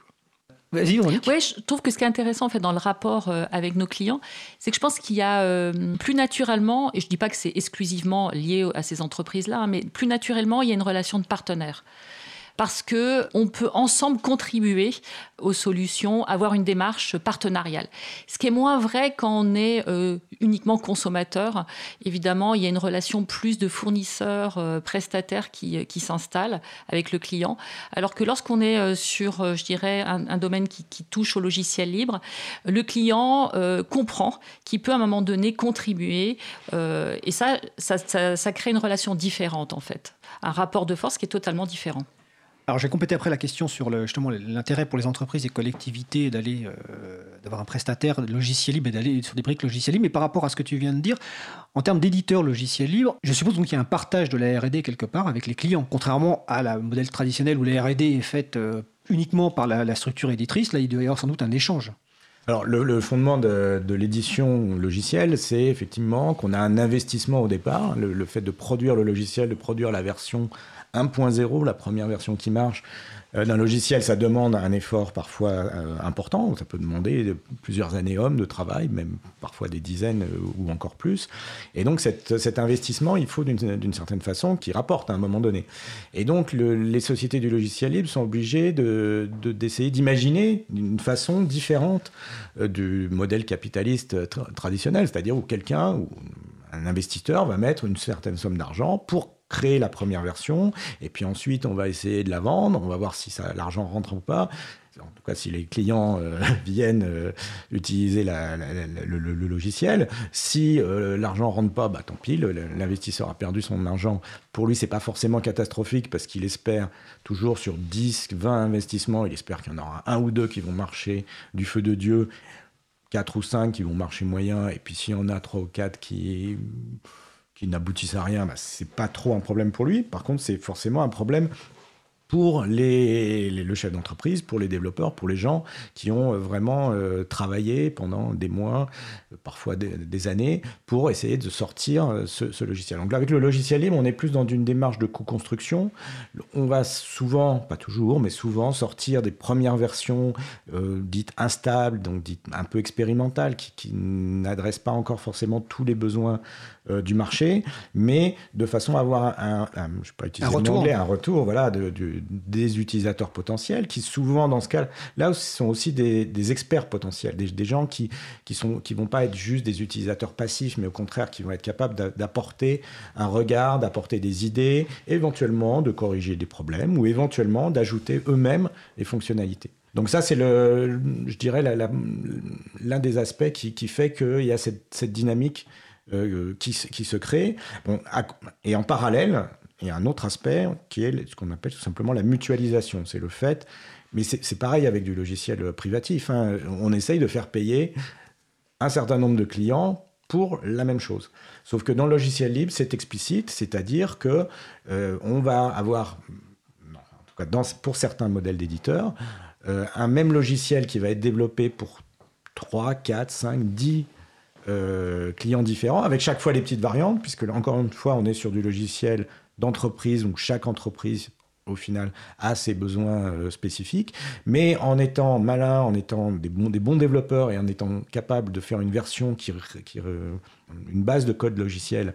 Vas-y, Véronique. Oui, je trouve que ce qui est intéressant en fait, dans le rapport avec nos clients, c'est que je pense qu'il y a plus naturellement, et je ne dis pas que c'est exclusivement lié à ces entreprises-là, hein, mais plus naturellement, il y a une relation de partenaire. Parce qu'on peut ensemble contribuer aux solutions, avoir une démarche partenariale. Ce qui est moins vrai quand on est uniquement consommateur. Évidemment, il y a une relation plus de fournisseurs-prestataires qui s'installe avec le client. Alors que lorsqu'on est sur, je dirais, un domaine qui touche au logiciel libre, le client comprend qu'il peut à un moment donné contribuer. Et ça crée une relation différente, en fait. Un rapport de force qui est totalement différent. Alors, j'ai complété après la question sur justement l'intérêt pour les entreprises et collectivités d'avoir un prestataire logiciel libre et d'aller sur des briques logiciel libre. Mais par rapport à ce que tu viens de dire, en termes d'éditeur logiciel libre, je suppose donc qu'il y a un partage de la R&D quelque part avec les clients. Contrairement à la modèle traditionnel où la R&D est faite uniquement par la structure éditrice, là, il doit y avoir sans doute un échange. Alors, le fondement de l'édition logicielle, c'est effectivement qu'on a un investissement au départ. Le fait de produire le logiciel, de produire la version 1.0, la première version qui marche, d'un logiciel, ça demande un effort parfois important. Ça peut demander plusieurs années de travail, même parfois des dizaines ou encore plus. Et donc, cet investissement, il faut d'une certaine façon qu'il rapporte à un moment donné. Et donc, les sociétés du logiciel libre sont obligées d'essayer d'imaginer d'une façon différente du modèle capitaliste traditionnel, c'est-à-dire où quelqu'un, ou un investisseur, va mettre une certaine somme d'argent pour créer la première version, et puis ensuite on va essayer de la vendre, on va voir si l'argent rentre ou pas. En tout cas, si les clients viennent utiliser le logiciel, si l'argent ne rentre pas, tant pis, l'investisseur a perdu son argent. Pour lui, ce n'est pas forcément catastrophique parce qu'il espère toujours sur 10, 20 investissements, il espère qu'il y en aura un ou deux qui vont marcher du feu de Dieu, 4 ou 5 qui vont marcher moyen, et puis s'il y en a 3 ou 4 qui n'aboutissent à rien, c'est pas trop un problème pour lui. Par contre, c'est forcément un problème pour le chef d'entreprise, pour les développeurs, pour les gens qui ont vraiment travaillé pendant des mois, parfois des années, pour essayer de sortir ce logiciel. Donc là, avec le logiciel libre, on est plus dans une démarche de co-construction. On va souvent, pas toujours, mais souvent sortir des premières versions dites instables, donc dites un peu expérimentales, qui n'adressent pas encore forcément tous les besoins du marché, mais de façon à avoir je vais pas utiliser le mot anglais, un retour voilà, des utilisateurs potentiels qui souvent dans ce cas-là sont aussi des experts potentiels, des gens qui vont pas être juste des utilisateurs passifs, mais au contraire qui vont être capables d'apporter un regard, d'apporter des idées, éventuellement de corriger des problèmes ou éventuellement d'ajouter eux-mêmes les fonctionnalités. Donc ça, c'est, je dirais, l'un des aspects qui fait qu'il y a cette dynamique qui se crée. Bon, et en parallèle, il y a un autre aspect qui est ce qu'on appelle tout simplement la mutualisation. C'est le fait, mais c'est pareil avec du logiciel privatif, hein. On essaye de faire payer un certain nombre de clients pour la même chose. Sauf que dans le logiciel libre, c'est explicite, c'est-à-dire que on va avoir, en tout cas pour certains modèles d'éditeurs, un même logiciel qui va être développé pour 3, 4, 5, 10 clients différents, avec chaque fois des petites variantes, puisque là, encore une fois, on est sur du logiciel d'entreprise, donc chaque entreprise, au final, a ses besoins spécifiques. Mais en étant malin, en étant des bons développeurs et en étant capable de faire une version, une base de code logiciel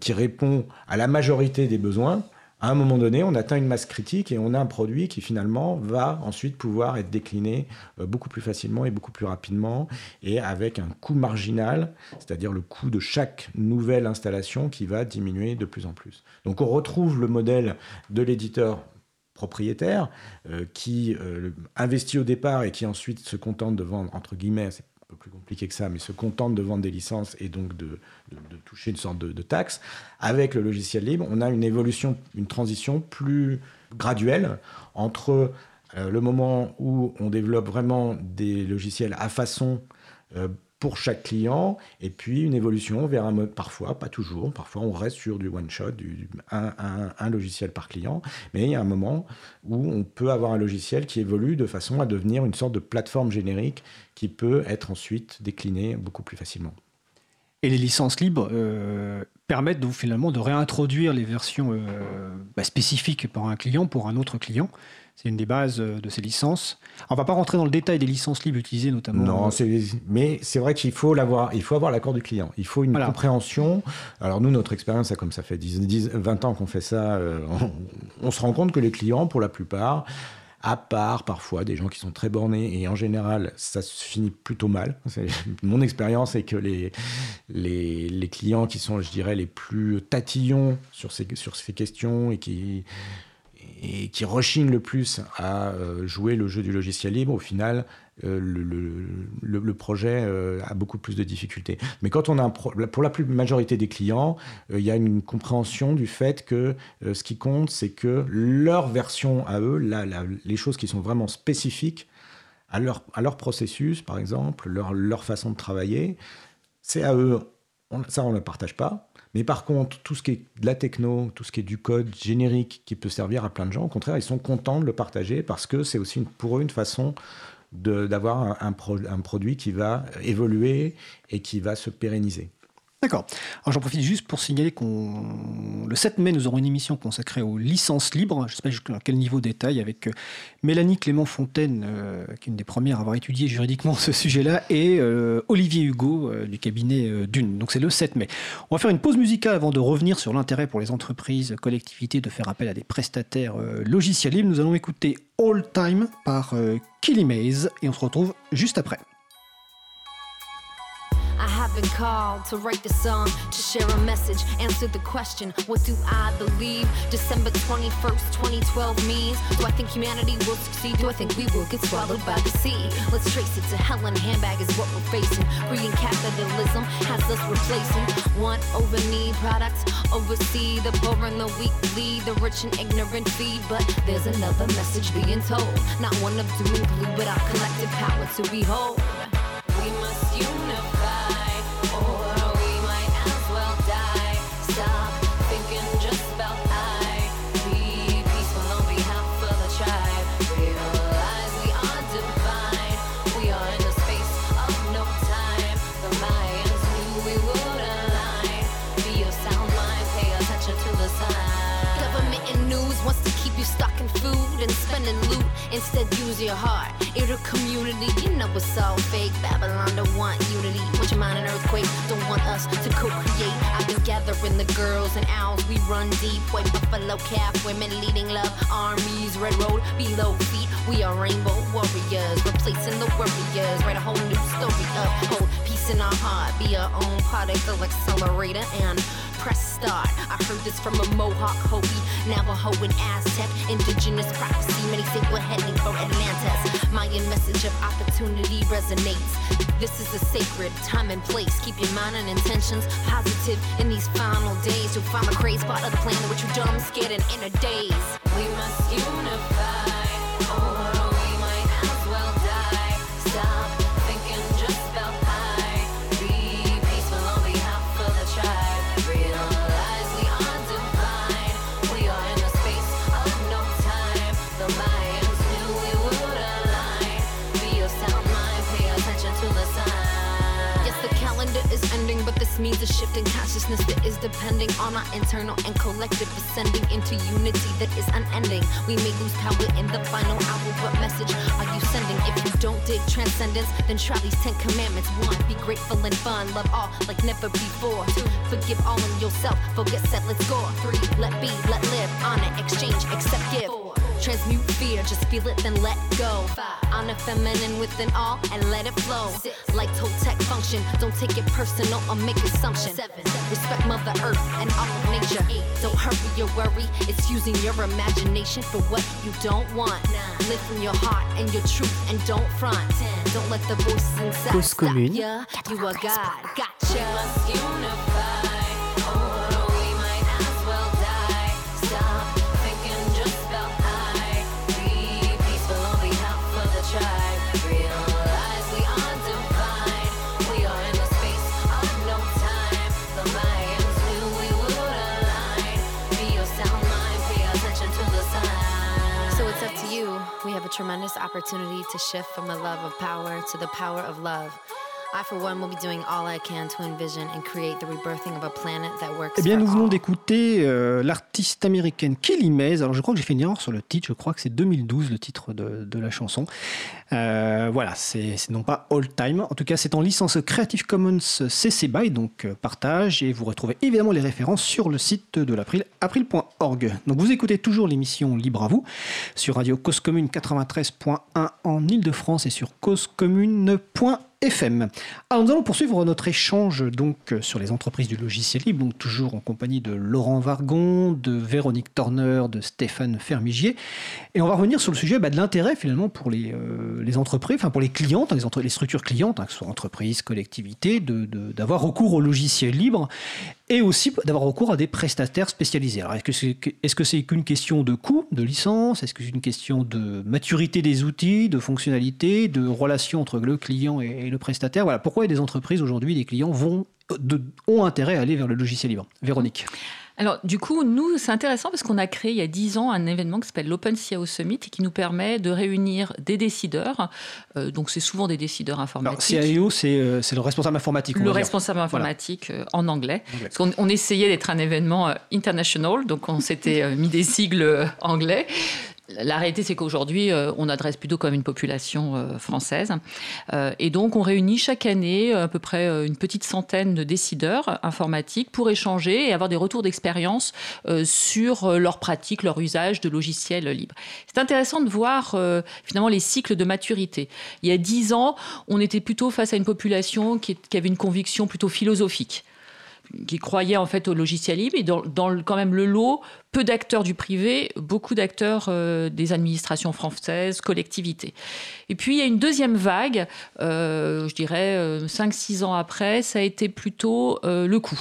qui répond à la majorité des besoins, à un moment donné, on atteint une masse critique et on a un produit qui finalement va ensuite pouvoir être décliné beaucoup plus facilement et beaucoup plus rapidement et avec un coût marginal, c'est-à-dire le coût de chaque nouvelle installation qui va diminuer de plus en plus. Donc on retrouve le modèle de l'éditeur propriétaire qui investit au départ et qui ensuite se contente de vendre, entre guillemets, c'est un peu plus compliqué que ça, mais se contente de vendre des licences et donc de toucher une sorte de taxe. Avec le logiciel libre, on a une évolution, une transition plus graduelle entre le moment où on développe vraiment des logiciels à façon pour chaque client, et puis une évolution vers un mode, parfois, pas toujours, parfois on reste sur du one-shot, un logiciel par client, mais il y a un moment où on peut avoir un logiciel qui évolue de façon à devenir une sorte de plateforme générique qui peut être ensuite déclinée beaucoup plus facilement. Et les licences libres permettent donc finalement de réintroduire les versions spécifiques par un client pour un autre client. C'est une des bases de ces licences. Alors, on ne va pas rentrer dans le détail des licences libres utilisées notamment. Non, mais c'est vrai qu'il faut l'avoir. Il faut avoir l'accord du client. Il faut une compréhension. Alors nous, notre expérience, comme ça fait 20 ans qu'on fait ça, on se rend compte que les clients, pour la plupart, à part parfois des gens qui sont très bornés, et en général, ça se finit plutôt mal. Mon expérience est que les clients qui sont, je dirais, les plus tatillons sur ces questions et qui rechignent le plus à jouer le jeu du logiciel libre, au final, le projet a beaucoup plus de difficultés. Mais quand on a pour la plus majorité des clients, il y a une compréhension du fait que ce qui compte, c'est que leur version à eux, les choses qui sont vraiment spécifiques à leur processus, par exemple, leur façon de travailler, c'est à eux. Ça, on ne le partage pas. Mais par contre, tout ce qui est de la techno, tout ce qui est du code générique qui peut servir à plein de gens, au contraire, ils sont contents de le partager parce que c'est aussi pour eux une façon d'avoir un produit qui va évoluer et qui va se pérenniser. D'accord. Alors j'en profite juste pour signaler qu'on le 7 mai, nous aurons une émission consacrée aux licences libres, je ne sais pas jusqu'à quel niveau détail, avec Mélanie Clément-Fontaine, qui est une des premières à avoir étudié juridiquement ce sujet-là, et Olivier Hugo du cabinet Dune. Donc c'est le 7 mai. On va faire une pause musicale avant de revenir sur l'intérêt pour les entreprises, collectivités, de faire appel à des prestataires logiciels libres. Nous allons écouter All Time par Killy Maze, et on se retrouve juste après. I have been called to write the song, to share a message, answer the question, what do I believe? December 21st, 2012 means, do I think humanity will succeed? Do I think we will get swallowed by the sea? Let's trace it to hell in a handbag is what we're facing. Breeding capitalism has us replacing want over need products, oversee the poor and the weak lead, the rich and ignorant feed, but there's another message being told, not one of doom and gloom, but our collective power to behold. We must unify. Stop thinking just about I. Be peaceful on behalf food and spending loot. Instead, use your heart, it's a community. You know it's all fake. Babylon don't want unity. Put your mind in earthquake. Don't want us to co-create. I be gathering the girls and owls. We run deep. White buffalo calf women leading love armies. Red road below feet. We are rainbow warriors, replacing the warriors. Write a whole new story up. Hold peace in our heart. Be our own product of accelerator and press start. I heard this from a Mohawk Hopi, Navajo and Aztec, indigenous prophecy. Many think we're heading for Atlantis. Mayan message of opportunity resonates. This is a sacred time and place. Keep your mind and intentions positive in these final days. You'll find the craze part of the plan, what you dumb, scared and in a daze. We must unify. Oh. But this means a shift in consciousness that is depending on our internal and collective ascending into unity that is unending. We may lose power in the final hour. What message are you sending? If you don't dig transcendence, then try these 10 commandments. 1. Be grateful and fun. Love all like never before. 2. Forgive all in yourself. Forget, set, let's go. 3. Let be, let live. Honor, exchange, accept, give. 4. Transmute fear, just feel it, then let go. 5. Honor feminine within all and let it flow. 6. Like Toltec function, don't take it personal or make assumptions. 7. Respect Mother Earth and all of nature. 8. Don't hurry your worry, it's using your imagination for what you don't want. 9. Live from your heart and your truth and don't front. 10. Don't let the voices inside Cause Commune. Stop ya, you are God, gotcha. We have a tremendous opportunity to shift from the love of power to the power of love. I, for one, will be doing all I can to envision and create the rebirthing of a planet that works. Eh bien, nous venons d'écouter l'artiste américaine Kelly Mays. Alors, je crois que j'ai fait une erreur sur le titre. Je crois que c'est 2012, le titre de la chanson. Voilà, c'est non pas All Time. En tout cas, c'est en licence Creative Commons CC BY, donc partage. Et vous retrouvez évidemment les références sur le site de l'April, april.org. Donc, vous écoutez toujours l'émission Libre à vous sur Radio Cause Commune 93.1 en Ile-de-France et sur causecommune.org. FM. Alors nous allons poursuivre notre échange donc sur les entreprises du logiciel libre, donc toujours en compagnie de Laurent Wargon, de Véronique Torner, de Stéphane Fermigier, et on va revenir sur le sujet de l'intérêt finalement pour les entreprises, enfin pour les clientes, les structures clientes, que ce soit entreprises, collectivités, d'avoir recours au logiciel libre et aussi d'avoir recours à des prestataires spécialisés. Alors est-ce que c'est qu'une question de coût, de licence? Est-ce que c'est une question de maturité des outils, de fonctionnalité, de relation entre le client et le prestataire? Voilà, pourquoi des entreprises aujourd'hui, des clients ont intérêt à aller vers le logiciel libre? Véronique. Alors du coup, nous, c'est intéressant parce qu'on a créé il y a 10 ans un événement qui s'appelle l'Open CIO Summit et qui nous permet de réunir des décideurs. Donc c'est souvent des décideurs informatiques. Alors CIO, c'est le responsable informatique. Le responsable informatique, voilà. En anglais. Parce qu'on essayait d'être un événement international, donc on s'était mis des sigles anglais. La réalité, c'est qu'aujourd'hui, on adresse plutôt comme une population française. Et donc, on réunit chaque année à peu près une petite centaine de décideurs informatiques pour échanger et avoir des retours d'expérience sur leur pratique, leur usage de logiciels libres. C'est intéressant de voir finalement les cycles de maturité. Il y a 10 ans, on était plutôt face à une population qui avait une conviction plutôt philosophique, qui croyaient en fait au logiciel libre, et dans quand même le lot, peu d'acteurs du privé, beaucoup d'acteurs des administrations françaises, collectivités. Et puis il y a une deuxième vague, je dirais 5-6 ans après, ça a été plutôt le coût.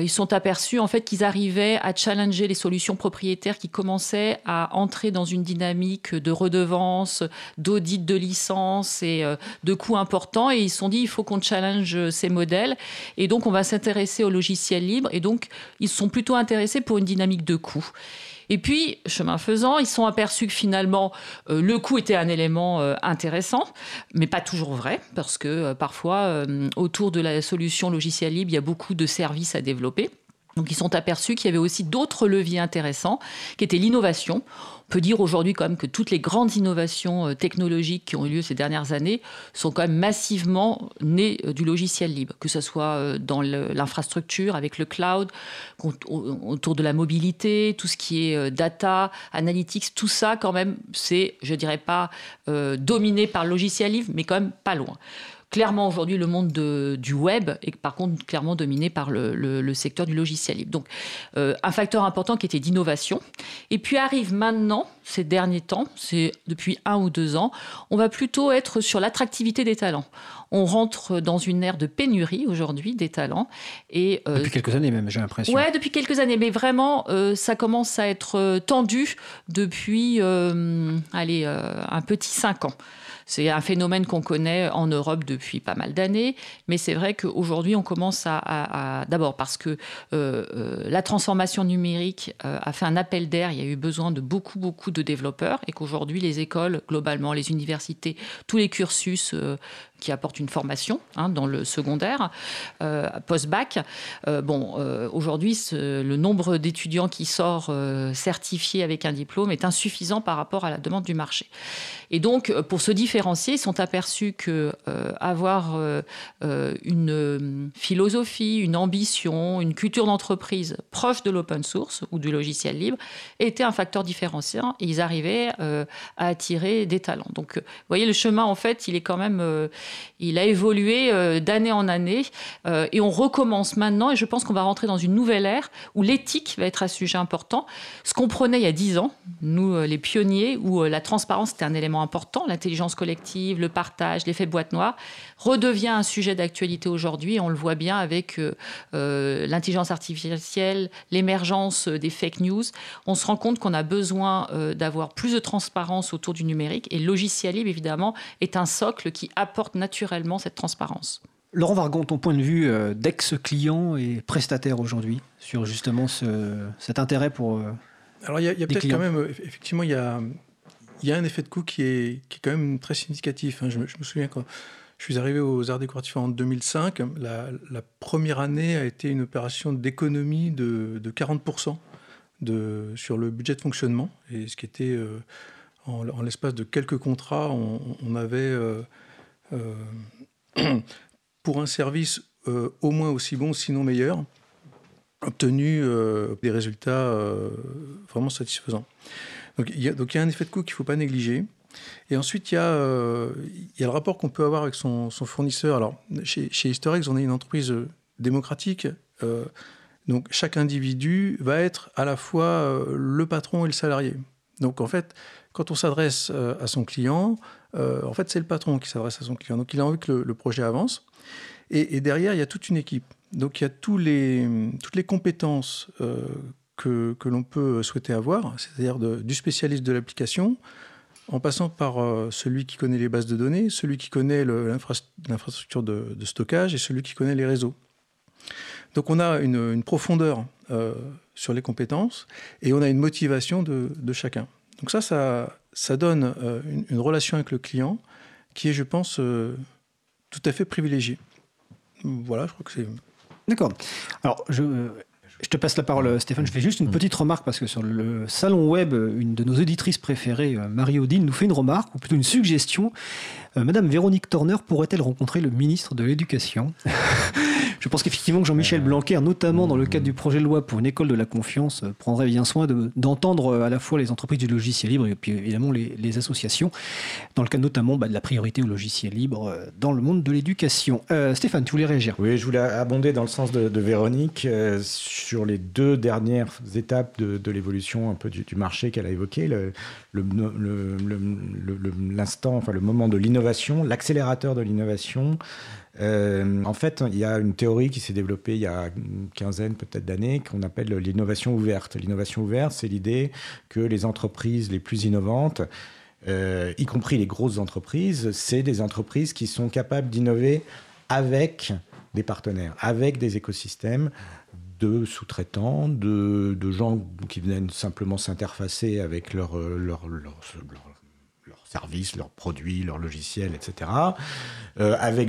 Ils sont aperçus en fait qu'ils arrivaient à challenger les solutions propriétaires qui commençaient à entrer dans une dynamique de redevance, d'audit de licence et de coûts importants. Et ils se sont dit, il faut qu'on challenge ces modèles. Et donc, on va s'intéresser au logiciel libre. Et donc, ils sont plutôt intéressés pour une dynamique de coûts. Et puis, chemin faisant, ils se sont aperçus que finalement, le coût était un élément intéressant, mais pas toujours vrai, parce que parfois, autour de la solution logiciel libre, il y a beaucoup de services à développer. Donc ils sont aperçus qu'il y avait aussi d'autres leviers intéressants, qui étaient l'innovation. On peut dire aujourd'hui quand même que toutes les grandes innovations technologiques qui ont eu lieu ces dernières années sont quand même massivement nées du logiciel libre, que ce soit dans l'infrastructure, avec le cloud, autour de la mobilité, tout ce qui est data, analytics, tout ça quand même, c'est, je dirais pas dominé par le logiciel libre, mais quand même pas loin. Clairement, aujourd'hui, le monde du web est par contre clairement dominé par le secteur du logiciel libre. Donc, un facteur important qui était d'innovation. Et puis arrive maintenant, ces derniers temps, c'est depuis 1 ou 2 ans, on va plutôt être sur l'attractivité des talents. On rentre dans une ère de pénurie aujourd'hui des talents. Et, depuis quelques années même, j'ai l'impression. Oui, depuis quelques années. Mais vraiment, ça commence à être tendu depuis un petit 5 ans. C'est un phénomène qu'on connaît en Europe depuis pas mal d'années. Mais c'est vrai qu'aujourd'hui, on commence d'abord parce que la transformation numérique a fait un appel d'air. Il y a eu besoin de beaucoup de développeurs. Et qu'aujourd'hui, les écoles, globalement, les universités, tous les cursus qui apportent une formation dans le secondaire, post-bac. Aujourd'hui, le nombre d'étudiants qui sort certifiés avec un diplôme est insuffisant par rapport à la demande du marché. Et donc, pour se différencier, ils sont aperçus qu'avoir une philosophie, une ambition, une culture d'entreprise proche de l'open source ou du logiciel libre était un facteur différenciant et ils arrivaient à attirer des talents. Donc, vous voyez, le chemin, en fait, il est quand même... Il a évolué d'année en année et on recommence maintenant. Et je pense qu'on va rentrer dans une nouvelle ère où l'éthique va être un sujet important. Ce qu'on prenait il y a 10 ans, nous les pionniers, où la transparence était un élément important, l'intelligence collective, le partage, l'effet boîte noire, redevient un sujet d'actualité aujourd'hui. Et on le voit bien avec l'intelligence artificielle, l'émergence des fake news. On se rend compte qu'on a besoin d'avoir plus de transparence autour du numérique. Et le logiciel libre, évidemment, est un socle qui apporte naturellement cette transparence. Laurent Wargon, ton point de vue d'ex-client et prestataire aujourd'hui sur justement cet intérêt pour Alors il y a peut-être quand même, effectivement, il y a un effet de coût qui est quand même très significatif. Je me souviens quand je suis arrivé aux arts décoratifs en 2005, la première année a été une opération d'économie de 40% sur le budget de fonctionnement. Et ce qui était, en l'espace de quelques contrats, on avait... pour un service au moins aussi bon, sinon meilleur, obtenu des résultats vraiment satisfaisants. Donc il y a un effet de coût qu'il ne faut pas négliger. Et ensuite, il y a le rapport qu'on peut avoir avec son fournisseur. Alors, chez Easter Eggs, on est une entreprise démocratique. Donc chaque individu va être à la fois le patron et le salarié. Donc en fait, quand on s'adresse à son client... en fait, c'est le patron qui s'adresse à son client. Donc, il a envie que le projet avance. Et derrière, il y a toute une équipe. Donc, il y a toutes les compétences que l'on peut souhaiter avoir, c'est-à-dire du spécialiste de l'application, en passant par celui qui connaît les bases de données, celui qui connaît l'infrastructure de stockage et celui qui connaît les réseaux. Donc, on a une profondeur sur les compétences et on a une motivation de chacun. Donc ça donne une relation avec le client qui est, je pense, tout à fait privilégiée. Voilà, je crois que c'est... D'accord. Alors, je te passe la parole, Stéphane. Je fais juste une petite remarque, parce que sur le salon web, une de nos auditrices préférées, Marie-Odile, nous fait une remarque, ou plutôt une suggestion. Madame Véronique Torner pourrait-elle rencontrer le ministre de l'Éducation ? Je pense qu'effectivement que Jean-Michel Blanquer, notamment dans le cadre du projet de loi pour une école de la confiance, prendrait bien soin d'entendre à la fois les entreprises du logiciel libre et puis évidemment les associations, dans le cadre notamment de la priorité au logiciel libre dans le monde de l'éducation. Stéphane, tu voulais réagir ? Oui, je voulais abonder dans le sens de Véronique sur les 2 dernières étapes de l'évolution un peu du marché qu'elle a évoqué, le moment de l'innovation, l'accélérateur de l'innovation. En fait, il y a une théorie qui s'est développée il y a une quinzaine peut-être d'années qu'on appelle l'innovation ouverte. L'innovation ouverte, c'est l'idée que les entreprises les plus innovantes, y compris les grosses entreprises, c'est des entreprises qui sont capables d'innover avec des partenaires, avec des écosystèmes de sous-traitants, de gens qui viennent simplement s'interfacer avec leur services, leurs produits, leurs logiciels, etc., avec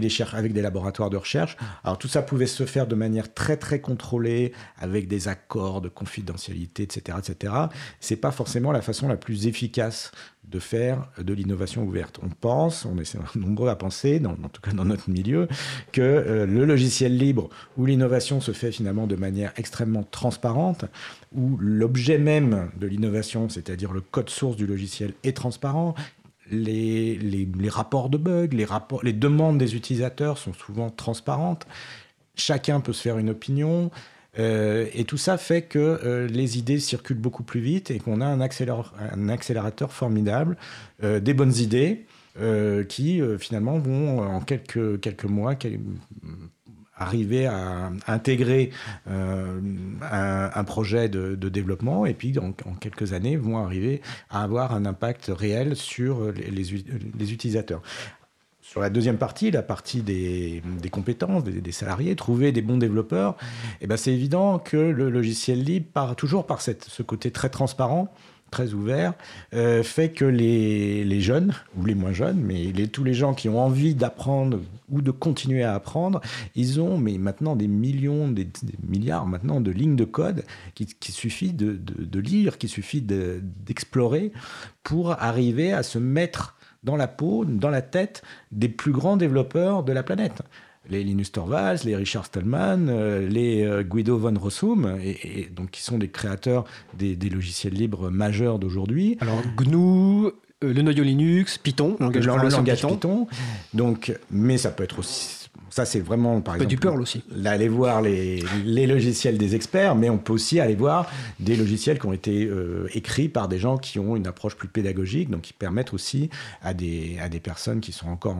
des laboratoires de recherche. Alors tout ça pouvait se faire de manière très très contrôlée, avec des accords de confidentialité, etc., etc. C'est pas forcément la façon la plus efficace de faire de l'innovation ouverte. On pense, on est nombreux à penser, en tout cas dans notre milieu, que le logiciel libre où l'innovation se fait finalement de manière extrêmement transparente, où l'objet même de l'innovation, c'est-à-dire le code source du logiciel, est transparent. Les rapports de bugs, les demandes des utilisateurs sont souvent transparentes. Chacun peut se faire une opinion. Et tout ça fait que les idées circulent beaucoup plus vite et qu'on a un accélérateur formidable, des bonnes idées qui finalement vont en quelques mois arriver à intégrer un projet de développement et puis en quelques années vont arriver à avoir un impact réel sur les utilisateurs. Sur la deuxième partie, la partie des compétences, des salariés, trouver des bons développeurs, eh ben c'est évident que le logiciel libre, toujours par ce côté très transparent, très ouvert, fait que les jeunes, ou les moins jeunes, mais tous les gens qui ont envie d'apprendre ou de continuer à apprendre, ils ont maintenant des millions, des milliards maintenant de lignes de code qu'il suffit de lire, qu'il suffit d'explorer pour arriver à se mettre dans la peau, dans la tête des plus grands développeurs de la planète. Les Linus Torvalds, les Richard Stallman, les Guido von Rossum, et donc qui sont des créateurs des logiciels libres majeurs d'aujourd'hui. Alors GNU, le noyau Linux, Python, le langage Python. Donc, mais ça peut être aussi... Ça, c'est vraiment, par exemple, du Perl aussi. Aller voir les logiciels des experts, mais on peut aussi aller voir des logiciels qui ont été écrits par des gens qui ont une approche plus pédagogique, donc qui permettent aussi à des personnes qui sont encore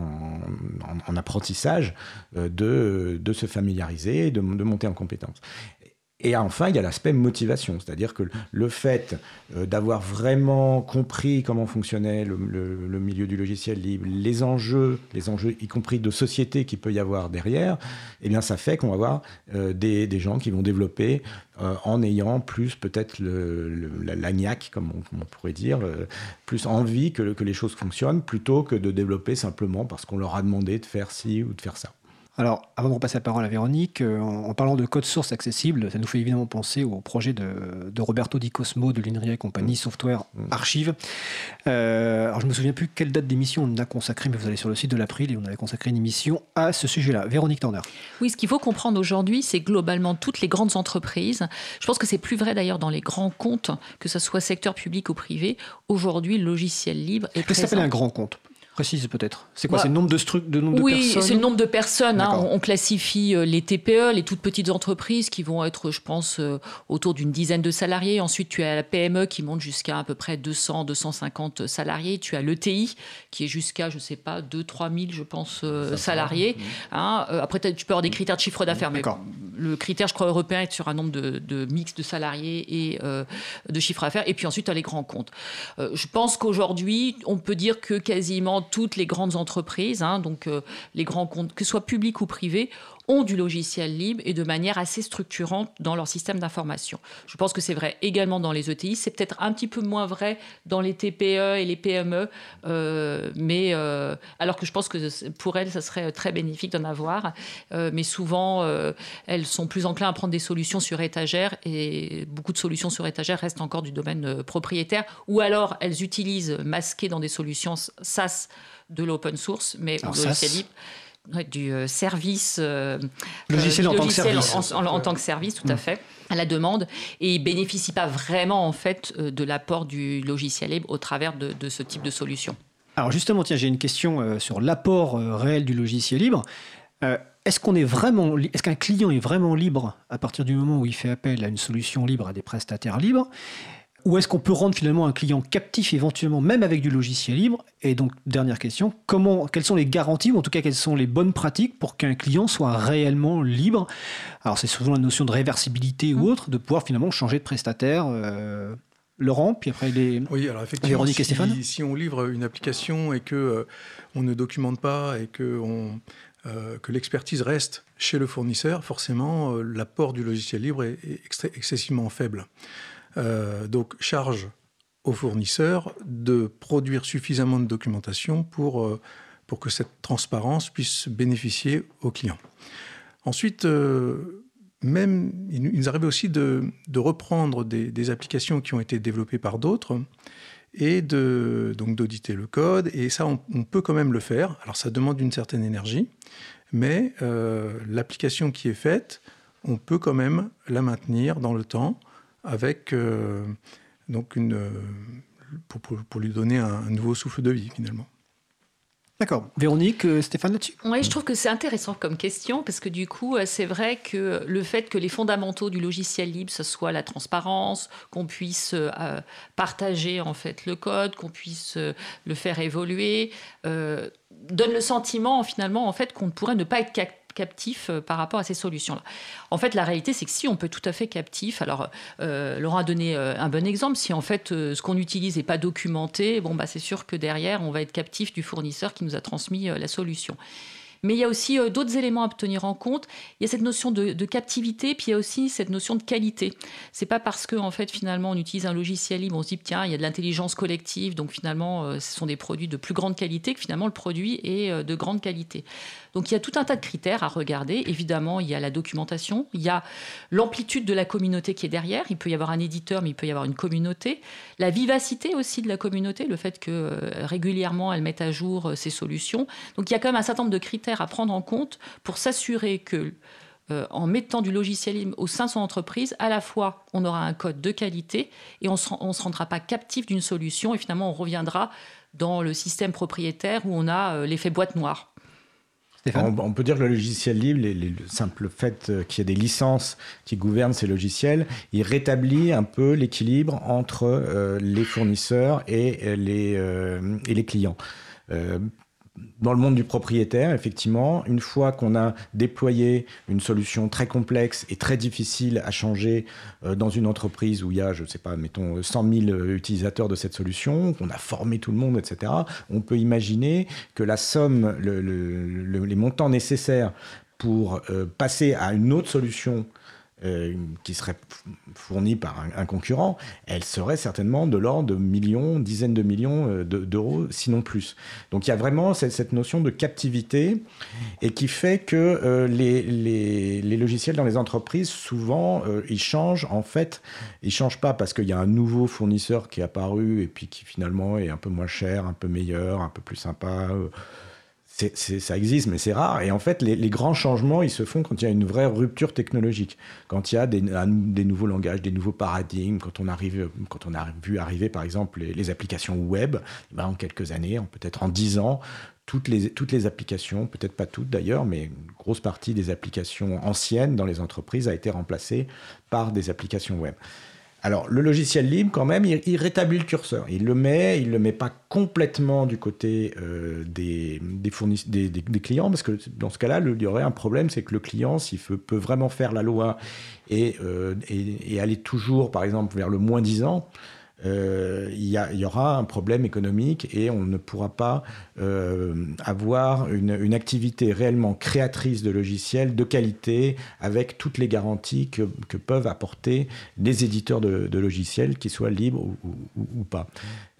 en apprentissage de se familiariser, de monter en compétences. Et enfin, il y a l'aspect motivation, c'est-à-dire que le fait d'avoir vraiment compris comment fonctionnait le milieu du logiciel libre, les enjeux y compris de société qu'il peut y avoir derrière, eh bien ça fait qu'on va avoir des gens qui vont développer en ayant plus peut-être la niaque, comme on pourrait dire, plus envie que les choses fonctionnent, plutôt que de développer simplement parce qu'on leur a demandé de faire ci ou de faire ça. Alors, avant de repasser la parole à Véronique, en parlant de code source accessible, ça nous fait évidemment penser au projet de Roberto Di Cosmo de l'INRIA et compagnie, Software Archive. Alors, je ne me souviens plus quelle date d'émission on a consacré, mais vous allez sur le site de l'April et on avait consacré une émission à ce sujet-là. Véronique Torner. Oui, ce qu'il faut comprendre aujourd'hui, c'est globalement toutes les grandes entreprises. Je pense que c'est plus vrai d'ailleurs dans les grands comptes, que ce soit secteur public ou privé. Aujourd'hui, le logiciel libre est présent. Qu'est-ce que ça s'appelle un grand compte ? Précise peut-être. C'est quoi, c'est le nombre de personnes ? Oui, c'est le nombre de personnes. Hein, on classifie les TPE, les toutes petites entreprises qui vont être, je pense, autour d'une dizaine de salariés. Ensuite, tu as la PME qui monte jusqu'à à peu près 200, 250 salariés. Tu as l'ETI qui est jusqu'à, je ne sais pas, 2, 3 000, je pense, salariés. Hein, après, tu peux avoir des critères de chiffre d'affaires, mais le critère, je crois, européen est sur un nombre de mix de salariés et de chiffre d'affaires. Et puis ensuite, tu as les grands comptes. Je pense qu'aujourd'hui, on peut dire que quasiment toutes les grandes entreprises, hein, donc les grands comptes, que ce soit public ou privé, ont du logiciel libre et de manière assez structurante dans leur système d'information. Je pense que c'est vrai également dans les ETI, c'est peut-être un petit peu moins vrai dans les TPE et les PME, mais alors que je pense que pour elles, ça serait très bénéfique d'en avoir, mais souvent, elles sont plus enclins à prendre des solutions sur étagère et beaucoup de solutions sur étagère restent encore du domaine propriétaire, ou alors elles utilisent masquées dans des solutions SaaS de l'open source, mais alors, de logiciel libre. Du service logiciel en tant que service, en tant que service, tout à fait, à la demande, et ils ne bénéficient pas vraiment en fait de l'apport du logiciel libre au travers de ce type de solution. Alors justement, tiens, j'ai une question sur l'apport réel du logiciel libre. Est-ce qu'un client est vraiment libre à partir du moment où il fait appel à une solution libre, à des prestataires libres ? Ou est-ce qu'on peut rendre finalement un client captif éventuellement, même avec du logiciel libre? Et donc, dernière question, quelles sont les garanties, ou en tout cas, quelles sont les bonnes pratiques pour qu'un client soit réellement libre? Alors, c'est souvent la notion de réversibilité ou autre, de pouvoir finalement changer de prestataire. Laurent, puis après oui, alors effectivement, Véronique et Stéphane. Si on livre une application et qu'on ne documente pas et que l'expertise reste chez le fournisseur, forcément, l'apport du logiciel libre est excessivement faible. Donc, charge aux fournisseurs de produire suffisamment de documentation pour que cette transparence puisse bénéficier aux clients. Ensuite, même, il nous arrivait aussi de reprendre des applications qui ont été développées par d'autres et donc d'auditer le code. Et ça, on peut quand même le faire. Alors, ça demande une certaine énergie, mais l'application qui est faite, on peut quand même la maintenir dans le temps avec, donc pour lui donner un nouveau souffle de vie, finalement. D'accord. Véronique, Stéphane, là-dessus? Oui, je trouve que c'est intéressant comme question parce que du coup, c'est vrai que le fait que les fondamentaux du logiciel libre, ce soit la transparence, qu'on puisse partager en fait le code, qu'on puisse le faire évoluer, donne le sentiment finalement en fait qu'on pourrait ne pas être captif par rapport à ces solutions-là. En fait, la réalité, c'est que si on peut tout à fait captif, alors Laurent a donné un bon exemple, si en fait ce qu'on utilise n'est pas documenté, bon, bah, c'est sûr que derrière, on va être captif du fournisseur qui nous a transmis la solution. Mais il y a aussi d'autres éléments à tenir en compte. Il y a cette notion de captivité, puis il y a aussi cette notion de qualité. C'est pas parce que, en fait, finalement, on utilise un logiciel libre, on se dit, tiens, il y a de l'intelligence collective, donc finalement, ce sont des produits de plus grande qualité, que finalement, le produit est de grande qualité. Donc, il y a tout un tas de critères à regarder. Évidemment, il y a la documentation, il y a l'amplitude de la communauté qui est derrière. Il peut y avoir un éditeur, mais il peut y avoir une communauté. La vivacité aussi de la communauté, le fait que régulièrement, elle mette à jour ses solutions. Donc, il y a quand même un certain nombre de critères à prendre en compte pour s'assurer que en mettant du logiciel libre au sein de son entreprise, à la fois on aura un code de qualité et on ne se rendra pas captif d'une solution et finalement on reviendra dans le système propriétaire où on a l'effet boîte noire. On peut dire que le logiciel libre, le simple fait qu'il y a des licences qui gouvernent ces logiciels, il rétablit un peu l'équilibre entre les fournisseurs et les clients. Dans le monde du propriétaire, effectivement, une fois qu'on a déployé une solution très complexe et très difficile à changer dans une entreprise où il y a, je ne sais pas, mettons 100 000 utilisateurs de cette solution, qu'on a formé tout le monde, etc., on peut imaginer que la somme, les montants nécessaires pour passer à une autre solution qui serait fournie par un concurrent, elle serait certainement de l'ordre de millions, dizaines de millions d'euros, sinon plus. Donc il y a vraiment cette notion de captivité et qui fait que les logiciels dans les entreprises, souvent, ils changent. En fait, ils ne changent pas parce qu'il y a un nouveau fournisseur qui est apparu et puis qui finalement est un peu moins cher, un peu meilleur, un peu plus sympa. Ça existe, mais c'est rare. Et en fait, les grands changements, ils se font quand il y a une vraie rupture technologique, quand il y a des nouveaux langages, des nouveaux paradigmes. Quand on a vu arriver, par exemple, les applications web, ben en quelques années, peut-être en 10 ans, toutes les applications, peut-être pas toutes d'ailleurs, mais une grosse partie des applications anciennes dans les entreprises a été remplacée par des applications web. Alors, le logiciel libre, quand même, il rétablit le curseur. Il le met pas complètement du côté des clients, parce que dans ce cas-là, il y aurait un problème, c'est que le client, s'il peut vraiment faire la loi et aller toujours, par exemple, vers le -10 ans, il y aura un problème économique et on ne pourra pas avoir une activité réellement créatrice de logiciels de qualité avec toutes les garanties que peuvent apporter les éditeurs de logiciels, qu'ils soient libres ou pas.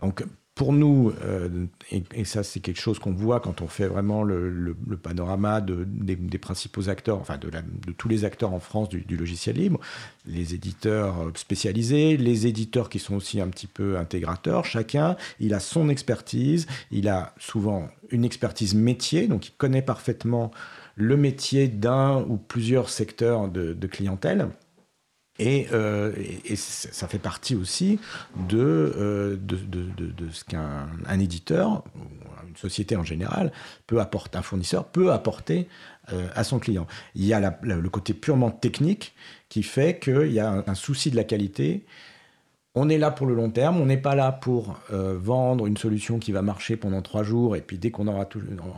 Donc, pour nous, et ça c'est quelque chose qu'on voit quand on fait vraiment le panorama des principaux acteurs, enfin de tous les acteurs en France du logiciel libre, les éditeurs spécialisés, les éditeurs qui sont aussi un petit peu intégrateurs, chacun, il a son expertise, il a souvent une expertise métier, donc il connaît parfaitement le métier d'un ou plusieurs secteurs de clientèle. Et ça fait partie aussi de ce qu'un éditeur, une société en général, peut apporter, un fournisseur peut apporter à son client. Il y a le côté purement technique qui fait qu'il y a un souci de la qualité. On est là pour le long terme, on n'est pas là pour vendre une solution qui va marcher pendant 3 jours et puis dès qu'on aura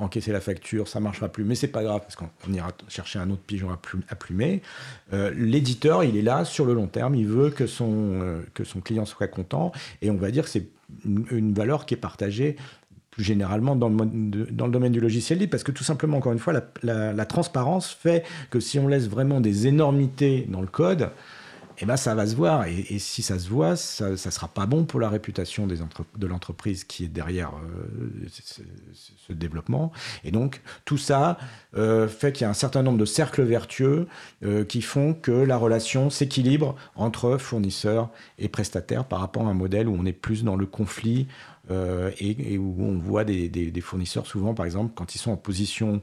encaissé la facture, ça ne marchera plus. Mais ce n'est pas grave parce qu'on ira chercher un autre pigeon à plumer. L'éditeur, il est là sur le long terme, il veut que son client soit content et on va dire que c'est une valeur qui est partagée plus généralement dans le domaine du logiciel libre parce que tout simplement, encore une fois, la transparence fait que si on laisse vraiment des énormités dans le code, eh ben, ça va se voir. Et si ça se voit, ça ne sera pas bon pour la réputation de l'entreprise qui est derrière ce développement. Et donc, tout ça fait qu'il y a un certain nombre de cercles vertueux qui font que la relation s'équilibre entre fournisseurs et prestataires par rapport à un modèle où on est plus dans le conflit et où on voit des fournisseurs souvent, par exemple, quand ils sont en position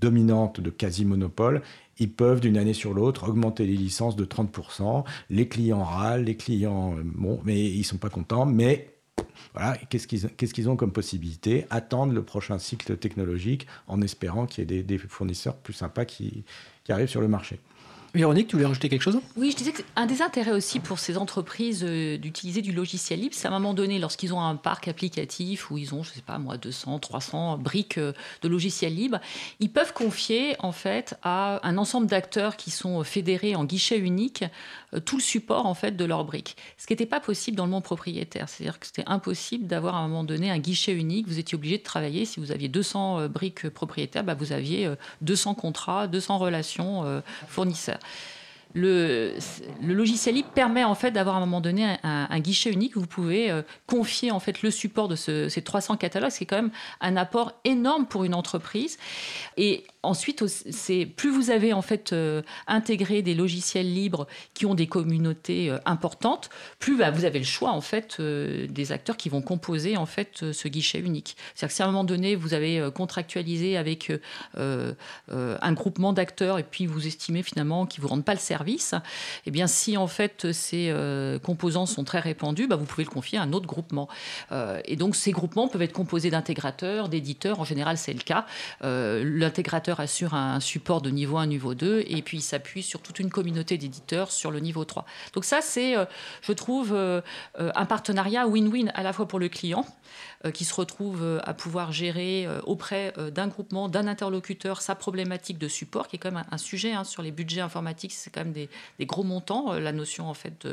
dominante de quasi-monopole, ils peuvent, d'une année sur l'autre, augmenter les licences de 30%. Les clients râlent, les clients... Bon, mais ils ne sont pas contents. Mais voilà, qu'est-ce qu'ils ont comme possibilité? Attendre le prochain cycle technologique en espérant qu'il y ait des fournisseurs plus sympas qui arrivent sur le marché. Véronique, tu voulais rajouter quelque chose? Oui, je disais qu'un des intérêts aussi pour ces entreprises d'utiliser du logiciel libre, c'est à un moment donné, lorsqu'ils ont un parc applicatif où ils ont, je ne sais pas moi, 200, 300 briques de logiciel libre, ils peuvent confier en fait à un ensemble d'acteurs qui sont fédérés en guichet unique tout le support en fait de leurs briques. Ce qui n'était pas possible dans le monde propriétaire, c'est-à-dire que c'était impossible d'avoir à un moment donné un guichet unique. Vous étiez obligé de travailler, si vous aviez 200 briques propriétaires, bah vous aviez 200 contrats, 200 relations fournisseurs. Le logiciel libre permet en fait d'avoir à un moment donné un guichet unique où vous pouvez confier en fait le support de ces 300 catalogues, ce qui est quand même un apport énorme pour une entreprise. Et ensuite, plus vous avez en fait intégré des logiciels libres qui ont des communautés importantes, plus bah, vous avez le choix en fait des acteurs qui vont composer en fait ce guichet unique. C'est-à-dire que si à un moment donné vous avez contractualisé avec un groupement d'acteurs et puis vous estimez finalement qu'ils vous rendent pas le service, eh bien si en fait ces composants sont très répandus, bah, vous pouvez le confier à un autre groupement. Et donc ces groupements peuvent être composés d'intégrateurs, d'éditeurs. En général, c'est le cas. L'intégrateur assure un support de niveau 1, niveau 2 et puis il s'appuie sur toute une communauté d'éditeurs sur le niveau 3. Donc ça, c'est, je trouve, un partenariat win-win à la fois pour le client qui se retrouve à pouvoir gérer auprès d'un groupement, d'un interlocuteur, sa problématique de support qui est quand même un sujet hein, sur les budgets informatiques, c'est quand même des gros montants, la notion en fait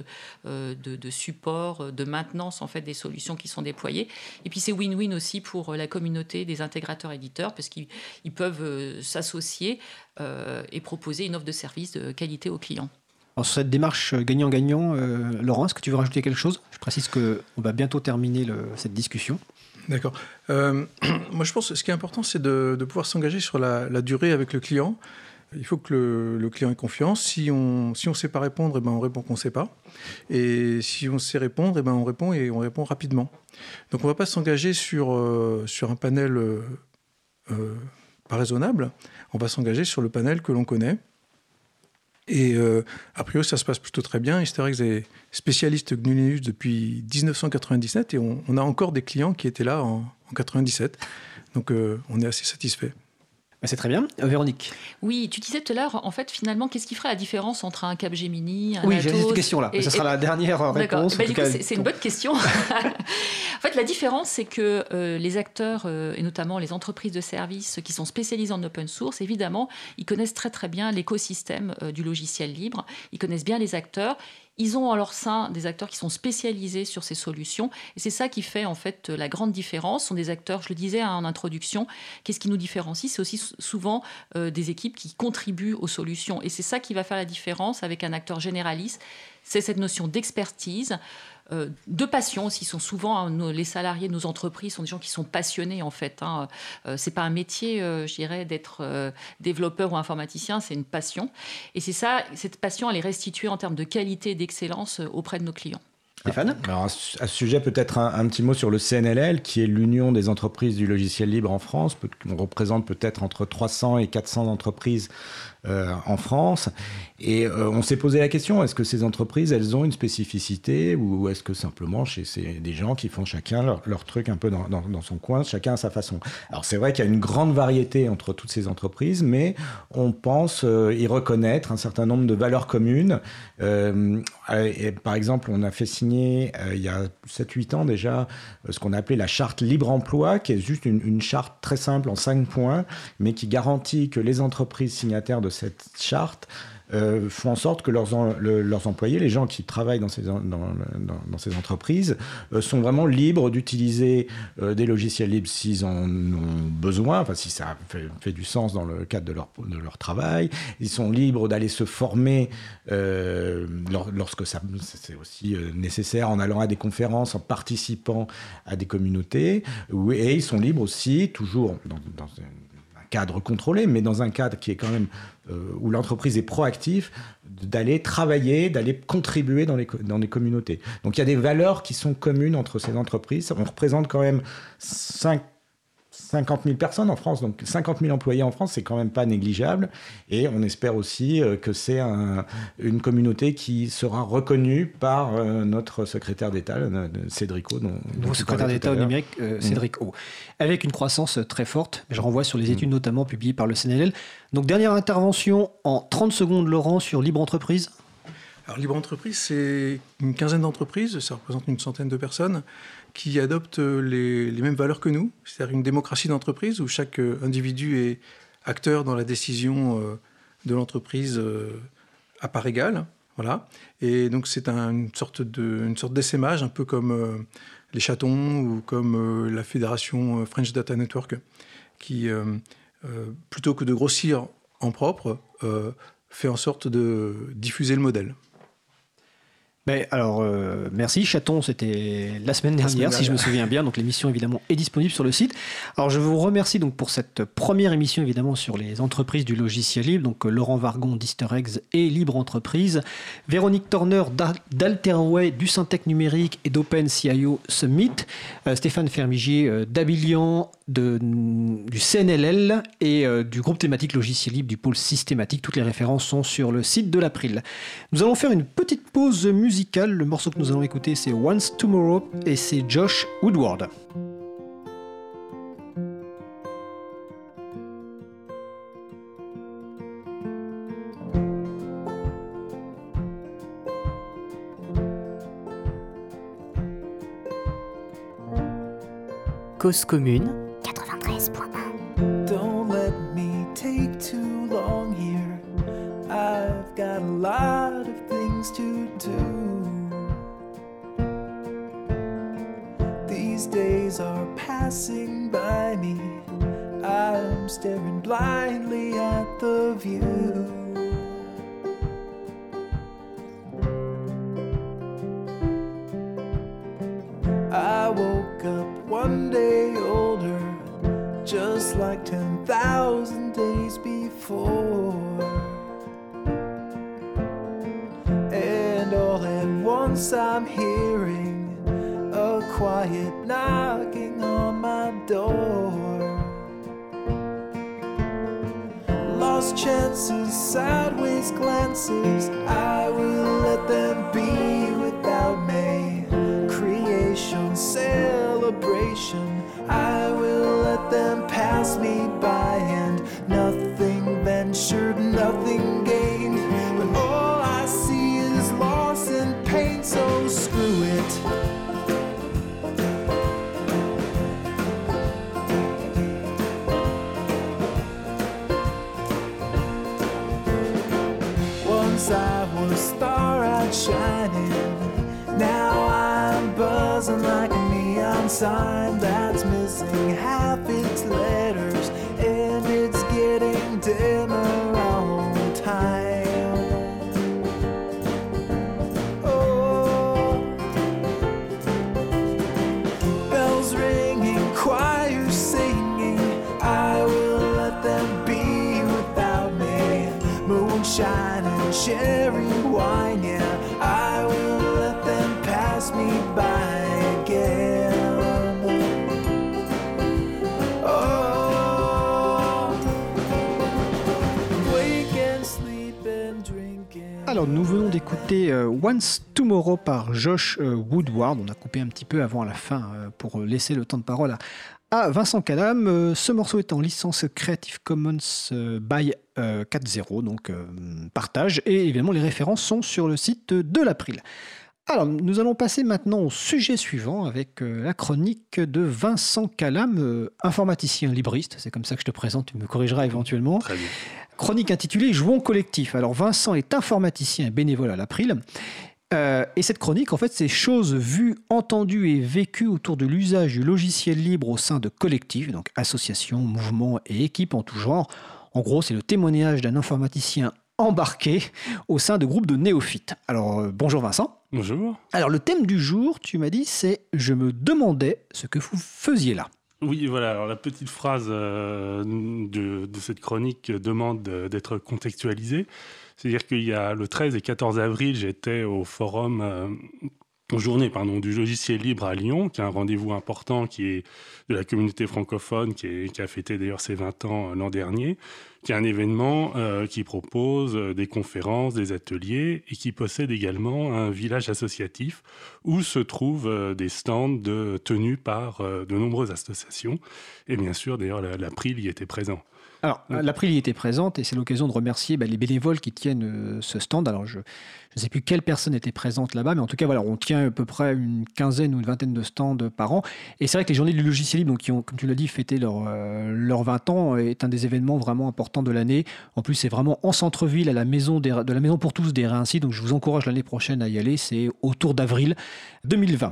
de support, de maintenance en fait des solutions qui sont déployées. Et puis c'est win-win aussi pour la communauté des intégrateurs éditeurs parce qu'ils peuvent s'associer et proposer une offre de service de qualité aux clients. Alors sur cette démarche gagnant-gagnant, Laurent, est-ce que tu veux rajouter quelque chose? Je précise qu'on va bientôt terminer cette discussion. D'accord. Moi, je pense que ce qui est important, c'est de pouvoir s'engager sur la durée avec le client. Il faut que le client ait confiance. Si on sait pas répondre, eh ben on répond qu'on ne sait pas. Et si on sait répondre, eh ben on répond et on répond rapidement. Donc, on ne va pas s'engager sur un panel... pas raisonnable, on va s'engager sur le panel que l'on connaît. Et a priori, ça se passe plutôt très bien. Easter Eggs est spécialiste GNU Linux depuis 1997 et on a encore des clients qui étaient là en 97. Donc, on est assez satisfait. C'est très bien. Véronique? Oui, tu disais tout à l'heure, en fait, finalement, qu'est-ce qui ferait la différence entre un Capgemini, un Atos? Oui, j'ai cette question-là. Ce sera la dernière réponse. Ben, c'est une bonne question. En fait, la différence, c'est que les acteurs, et notamment les entreprises de services qui sont spécialisées en open source, évidemment, ils connaissent très, très bien l'écosystème du logiciel libre. Ils connaissent bien les acteurs. Ils ont en leur sein des acteurs qui sont spécialisés sur ces solutions. Et c'est ça qui fait en fait la grande différence. Ce sont des acteurs, je le disais en introduction, qu'est-ce qui nous différencie? C'est aussi souvent des équipes qui contribuent aux solutions. Et c'est ça qui va faire la différence avec un acteur généraliste. C'est cette notion d'expertise, de passion. Ils sont souvent, hein, les salariés de nos entreprises sont des gens qui sont passionnés en fait. Hein. C'est pas un métier, je dirais, d'être développeur ou informaticien, c'est une passion. Et c'est ça, cette passion, elle est restituée en termes de qualité et d'excellence auprès de nos clients. Stéphane? Alors, à ce sujet, peut-être un petit mot sur le CNLL, qui est l'union des entreprises du logiciel libre en France. On représente peut-être entre 300 et 400 entreprises en France. Et on s'est posé la question, est-ce que ces entreprises, elles ont une spécificité ou est-ce que simplement c'est des gens qui font chacun leur truc un peu dans son coin, chacun à sa façon? Alors, c'est vrai qu'il y a une grande variété entre toutes ces entreprises, mais on pense y reconnaître un certain nombre de valeurs communes. Par exemple, on a fait signer il y a 7-8 ans déjà ce qu'on appelait la charte Libre Emploi, qui est juste une charte très simple en 5 points, mais qui garantit que les entreprises signataires de cette charte font en sorte que leurs employés, les gens qui travaillent dans ces entreprises, sont vraiment libres d'utiliser des logiciels libres s'ils en ont besoin, enfin si ça fait du sens dans le cadre de leur travail. Ils sont libres d'aller se former lorsque c'est aussi nécessaire, en allant à des conférences, en participant à des communautés, et ils sont libres aussi, toujours dans un cadre contrôlé, mais dans un cadre qui est quand même où l'entreprise est proactive, d'aller travailler, d'aller contribuer dans les communautés. Donc il y a des valeurs qui sont communes entre ces entreprises. On représente quand même 50 000 personnes en France, donc 50 000 employés en France, c'est quand même pas négligeable. Et on espère aussi que c'est une communauté qui sera reconnue par notre secrétaire d'État, Cédric O. Dont secrétaire d'État au numérique, Cédric O. Avec une croissance très forte, je renvoie sur les études notamment publiées par le CNLL. Donc dernière intervention en 30 secondes, Laurent, sur Libre Entreprise. Alors Libre Entreprise, c'est une quinzaine d'entreprises, ça représente une centaine de personnes qui adoptent les mêmes valeurs que nous, c'est-à-dire une démocratie d'entreprise où chaque individu est acteur dans la décision de l'entreprise à part égale. Voilà. Et donc c'est une sorte d'essaimage, un peu comme les chatons ou comme la fédération French Data Network, qui, plutôt que de grossir en propre, fait en sorte de diffuser le modèle. Mais alors, merci. Chaton, c'était la semaine dernière, si je me souviens bien. Donc l'émission, évidemment, est disponible sur le site. Alors, je vous remercie donc pour cette première émission, évidemment, sur les entreprises du logiciel libre. Donc Laurent Wargon d'Easter Eggs et Libre Entreprise. Véronique Torner d'Alterway, du Syntec Numérique et d'Open CIO Summit. Stéphane Fermigier d'Abilian, du CNLL et du groupe thématique logiciel libre du pôle systématique. Toutes les références sont sur le site de l'April. Nous allons faire une petite pause musicale. Le morceau que nous allons écouter, c'est Once Tomorrow et c'est Josh Woodward. Cause commune. Don't let me take too long here. I've got a lot of things to do. These days are passing by me. I'm staring blindly at the view. I woke up one day older, just like 10,000 days before. And all at once I'm hearing a quiet knocking on my door. Lost chances, sideways glances, I will let them be without me. Creation, celebration, I will let them pass me by, and nothing ventured, nothing gained, but all I see is loss and pain, so screw it. Once I was star-eyed shining, now I'm buzzing like a neon sign that's missing half its letters, and it's getting dimmer on time. Oh, bells ringing, choirs singing, I will let them be without me. Moonshine and cherry wine, yeah, I will let them pass me by again. Alors, nous venons d'écouter Once Tomorrow par Josh Woodward. On a coupé un petit peu avant la fin pour laisser le temps de parole à Vincent Calame. Ce morceau est en licence Creative Commons by 4.0, donc partage. Et évidemment, les références sont sur le site de l'April. Alors, nous allons passer maintenant au sujet suivant avec la chronique de Vincent Calame, informaticien libriste. C'est comme ça que je te présente, tu me corrigeras éventuellement. Très bien. chronique intitulée « Jouons collectif ». Alors Vincent est informaticien et bénévole à l'April. Et cette chronique, en fait, c'est choses vues, entendues et vécues autour de l'usage du logiciel libre au sein de collectifs, donc associations, mouvements et équipes en tout genre. En gros, c'est le témoignage d'un informaticien embarqué au sein de groupes de néophytes. Alors, bonjour Vincent. Bonjour. Alors, le thème du jour, tu m'as dit, c'est « Je me demandais ce que vous faisiez là ». Oui, voilà. Alors, la petite phrase de cette chronique demande d'être contextualisée. C'est-à-dire qu'il y a le 13 et 14 avril, j'étais au forum, aux journées du logiciel libre à Lyon, qui est un rendez-vous important qui est de la communauté francophone, qui a fêté d'ailleurs ses 20 ans l'an dernier, qui est un événement qui propose des conférences, des ateliers et qui possède également un village associatif où se trouvent des stands tenus par de nombreuses associations. Et bien sûr, d'ailleurs, l'April y était présent. Alors, l'April y était présente et c'est l'occasion de remercier les bénévoles qui tiennent ce stand. Alors, je ne sais plus quelle personne était présente là-bas, mais en tout cas, voilà, on tient à peu près une quinzaine ou une vingtaine de stands par an. Et c'est vrai que les journées du logiciel libre, donc, qui ont, comme tu l'as dit, fêté leurs 20 ans, est un des événements vraiment importants de l'année. En plus, c'est vraiment en centre-ville, à la maison de la Maison pour tous des Raincy. Donc, je vous encourage l'année prochaine à y aller. C'est autour d'avril 2020.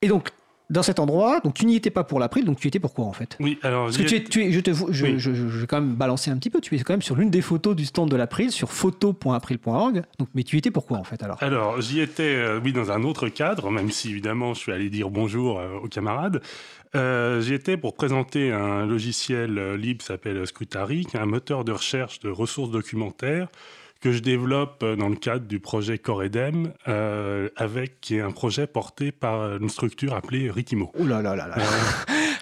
Et donc, dans cet endroit, donc tu n'y étais pas pour l'April, donc tu étais pour quoi en fait? Oui, alors parce que je vais quand même balancer un petit peu. Tu es quand même sur l'une des photos du stand de l'April, sur photo.april.org. Donc, mais tu étais pour quoi en fait alors? Alors j'y étais, oui, dans un autre cadre, même si évidemment je suis allé dire bonjour aux camarades. J'y étais pour présenter un logiciel libre qui s'appelle Scutari, qui est un moteur de recherche de ressources documentaires que je développe dans le cadre du projet CoreDem, qui est un projet porté par une structure appelée Ritimo. Ouh là là là là.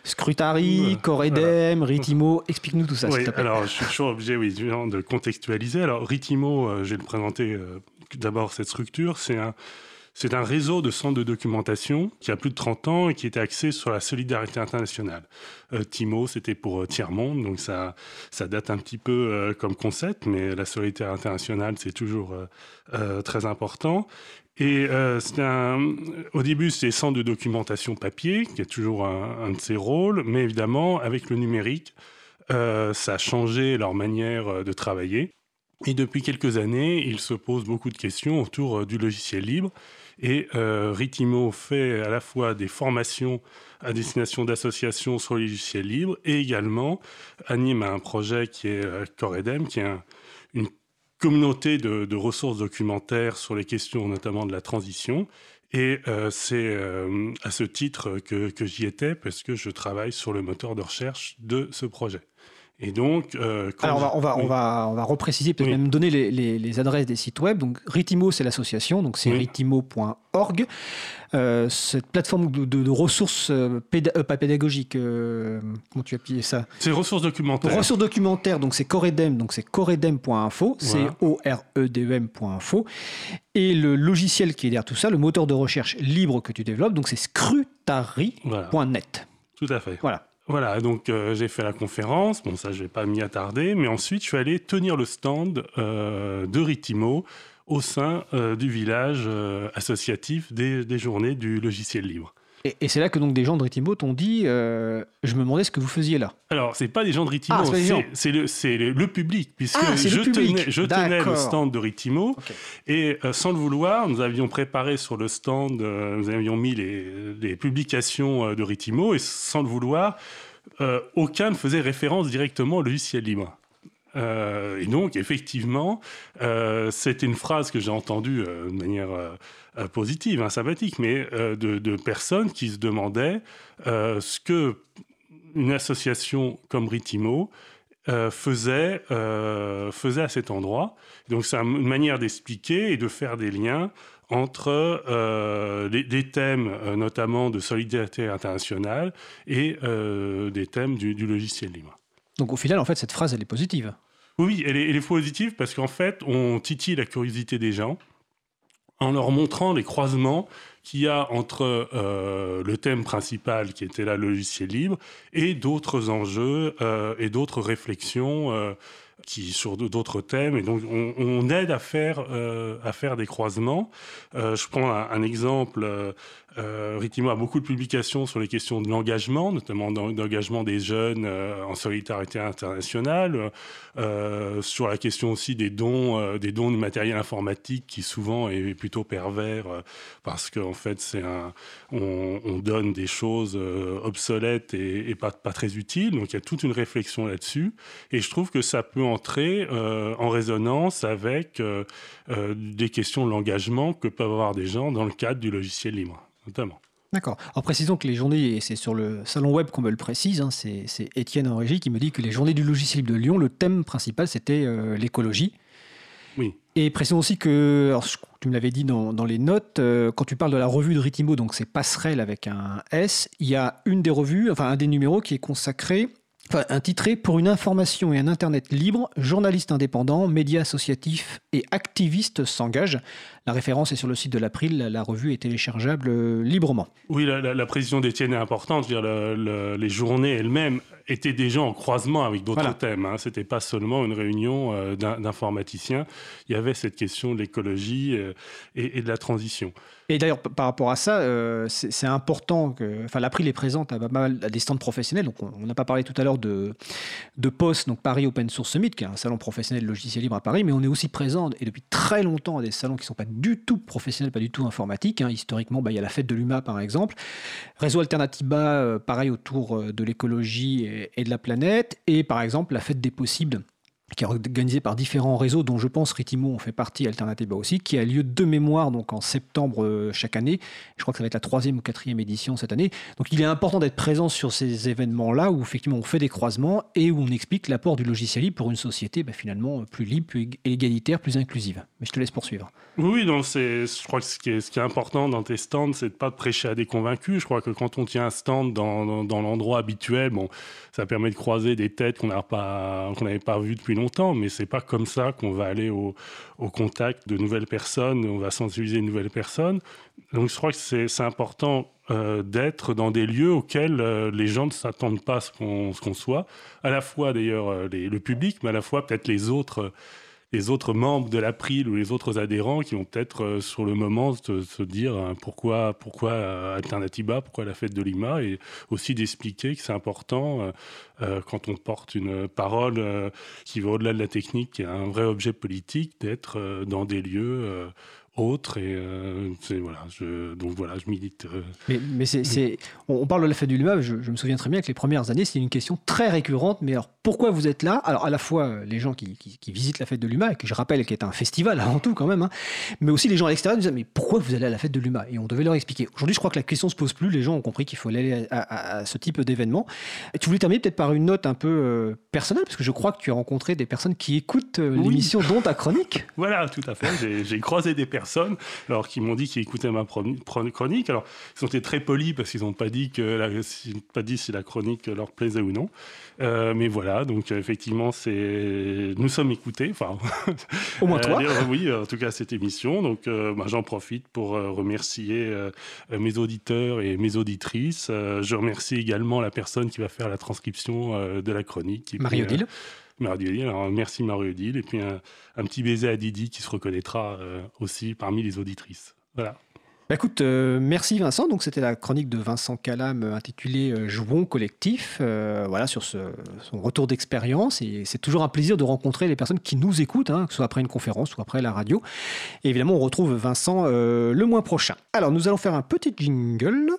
Scutari, CoreDem, Ritimo, explique-nous tout ça, s'il te plaît. Alors, je suis toujours obligé, de contextualiser. Alors, Ritimo, je vais le présenter d'abord cette structure. C'est un réseau de centres de documentation qui a plus de 30 ans et qui était axé sur la solidarité internationale. Timo, c'était pour tiers-monde, donc ça date un petit peu comme concept, mais la solidarité internationale, c'est toujours très important. Et au début, c'était centre de documentation papier, qui est toujours un de ses rôles, mais évidemment, avec le numérique, ça a changé leur manière de travailler. Et depuis quelques années, ils se posent beaucoup de questions autour du logiciel libre. Et Ritimo fait à la fois des formations à destination d'associations sur le logiciel libre et également anime un projet qui est CoreDem, qui est une communauté de ressources documentaires sur les questions notamment de la transition. Et c'est à ce titre que j'y étais, parce que je travaille sur le moteur de recherche de ce projet. Et donc, on va repréciser, peut-être même donner les adresses des sites web. Donc, Ritimo, c'est l'association, donc c'est ritimo.org. Cette plateforme de ressources, pas pédagogiques, comment tu appelles ça? C'est ressources documentaires. Ressources documentaires, donc c'est CoreDem, donc c'est coredem.info, c'est coredem.info. Et le logiciel qui est derrière tout ça, le moteur de recherche libre que tu développes, donc c'est scrutari.net. Voilà. Tout à fait. Voilà. Voilà, donc j'ai fait la conférence, bon ça je ne vais pas m'y attarder, mais ensuite je suis allé tenir le stand de Ritimo au sein du village associatif des journées du logiciel libre. Et c'est là que donc des gens de Ritimo t'ont dit je me demandais ce que vous faisiez là. Alors, c'est pas des gens de Ritimo, c'est le public, puisque je tenais le stand de Ritimo. Okay. Et sans le vouloir, nous avions préparé sur le stand, nous avions mis les publications de Ritimo, et sans le vouloir, aucun ne faisait référence directement au logiciel libre. Et donc, effectivement, c'était une phrase que j'ai entendue de manière positive, sympathique, mais de personnes qui se demandaient ce qu'une association comme Ritimo faisait à cet endroit. Donc, c'est une manière d'expliquer et de faire des liens entre des thèmes, notamment de solidarité internationale, et des thèmes du logiciel libre. Donc au final, en fait, cette phrase, elle est positive. Oui, elle est positive parce qu'en fait, on titille la curiosité des gens en leur montrant les croisements qu'il y a entre le thème principal qui était là, le logiciel libre, et d'autres enjeux et d'autres réflexions qui sur d'autres thèmes, et donc on aide à faire des croisements. Je prends un exemple. Ritimo a beaucoup de publications sur les questions de l'engagement, notamment d'engagement des jeunes en solidarité internationale, sur la question aussi des dons de matériel informatique qui souvent est plutôt pervers parce qu'en fait c'est on donne des choses obsolètes et pas très utiles. Donc il y a toute une réflexion là-dessus, et je trouve que ça peut entrer en résonance avec des questions de l'engagement que peuvent avoir des gens dans le cadre du logiciel libre, notamment. D'accord. En précisant que les journées, et c'est sur le salon web qu'on me le précise, hein, c'est Étienne en régie qui me dit que les journées du logiciel de Lyon, le thème principal, c'était l'écologie. Oui. Et précisons aussi que, alors, tu me l'avais dit dans les notes, quand tu parles de la revue de Ritimo, donc c'est Passerelle avec un S, il y a une des revues, enfin un des numéros qui est consacré, enfin intitulé « Pour une information et un Internet libre, journalistes indépendants, médias associatifs et activistes s'engagent ». La référence est sur le site de l'April, la revue est téléchargeable librement. Oui, la précision d'Étienne est importante. Je veux dire, les journées elles-mêmes étaient déjà en croisement avec d'autres thèmes. Hein. Ce n'était pas seulement une réunion d'informaticiens. Il y avait cette question de l'écologie et de la transition. Et d'ailleurs, par rapport à ça, c'est important que... Enfin, l'April est présente à des stands professionnels. Donc, on n'a pas parlé tout à l'heure de POS, donc Paris Open Source Summit, qui est un salon professionnel de logiciel libre à Paris. Mais on est aussi présent, et depuis très longtemps, à des salons qui ne sont pas du tout professionnel, pas du tout informatique. Hein. Historiquement, il y a la Fête de l'UMA, par exemple. Réseau Alternatiba, pareil, autour de l'écologie et de la planète. Et par exemple, la Fête des possibles, qui est organisée par différents réseaux, dont je pense Ritimo en fait partie, Alternatiba aussi, qui a lieu de mémoire donc, en septembre chaque année. Je crois que ça va être la 3e ou 4e édition cette année. Donc il est important d'être présent sur ces événements-là, où effectivement on fait des croisements et où on explique l'apport du logiciel libre pour une société finalement plus libre, plus égalitaire, plus inclusive. Mais je te laisse poursuivre. Oui, donc je crois que ce qui est important dans tes stands, c'est de ne pas prêcher à des convaincus. Je crois que quand on tient un stand dans l'endroit habituel, ça permet de croiser des têtes qu'on n'avait pas vues depuis longtemps, mais c'est pas comme ça qu'on va aller au contact de nouvelles personnes, on va sensibiliser de nouvelles personnes. Donc je crois que c'est important d'être dans des lieux auxquels les gens ne s'attendent pas à ce qu'on soit, à la fois d'ailleurs le public, mais à la fois peut-être les autres membres de l'April ou les autres adhérents qui vont peut-être sur le moment se dire pourquoi Alternatiba, pourquoi la Fête de Lima, et aussi d'expliquer que c'est important quand on porte une parole qui va au-delà de la technique, qui est un vrai objet politique, d'être dans des lieux autres. Et je milite. Mais on parle de la Fête de l'UMA, je me souviens très bien que les premières années, c'était une question très récurrente. Mais alors, pourquoi vous êtes là? Alors, à la fois les gens qui visitent la Fête de l'UMA, qui, je rappelle, qui est un festival avant tout quand même, hein, mais aussi les gens à l'extérieur disaient, mais pourquoi vous allez à la Fête de l'UMA? Et on devait leur expliquer. Aujourd'hui, je crois que la question ne se pose plus. Les gens ont compris qu'il faut aller à ce type d'événement. Tu voulais terminer peut-être par une note un peu personnelle, parce que je crois que tu as rencontré des personnes qui écoutent l'émission, dont ta chronique. Voilà, tout à fait. J'ai croisé des personnes qui m'ont dit qu'ils écoutaient ma chronique. Alors, ils ont été très polis parce qu'ils n'ont pas dit si la chronique leur plaisait ou non. Mais voilà, donc effectivement, nous sommes écoutés. Enfin, au moins toi. Oui, en tout cas, cette émission. Donc, j'en profite pour remercier mes auditeurs et mes auditrices. Je remercie également la personne qui va faire la transcription de la chronique. Marie-Odile. Alors, merci Marie-Odile, et puis un petit baiser à Didi qui se reconnaîtra aussi parmi les auditrices. Voilà. Bah écoute, merci Vincent. Donc c'était la chronique de Vincent Calame intitulée Jouons collectif, voilà, sur son retour d'expérience. Et c'est toujours un plaisir de rencontrer les personnes qui nous écoutent, hein, que ce soit après une conférence ou après la radio. Et évidemment, on retrouve Vincent le mois prochain. Alors nous allons faire un petit jingle.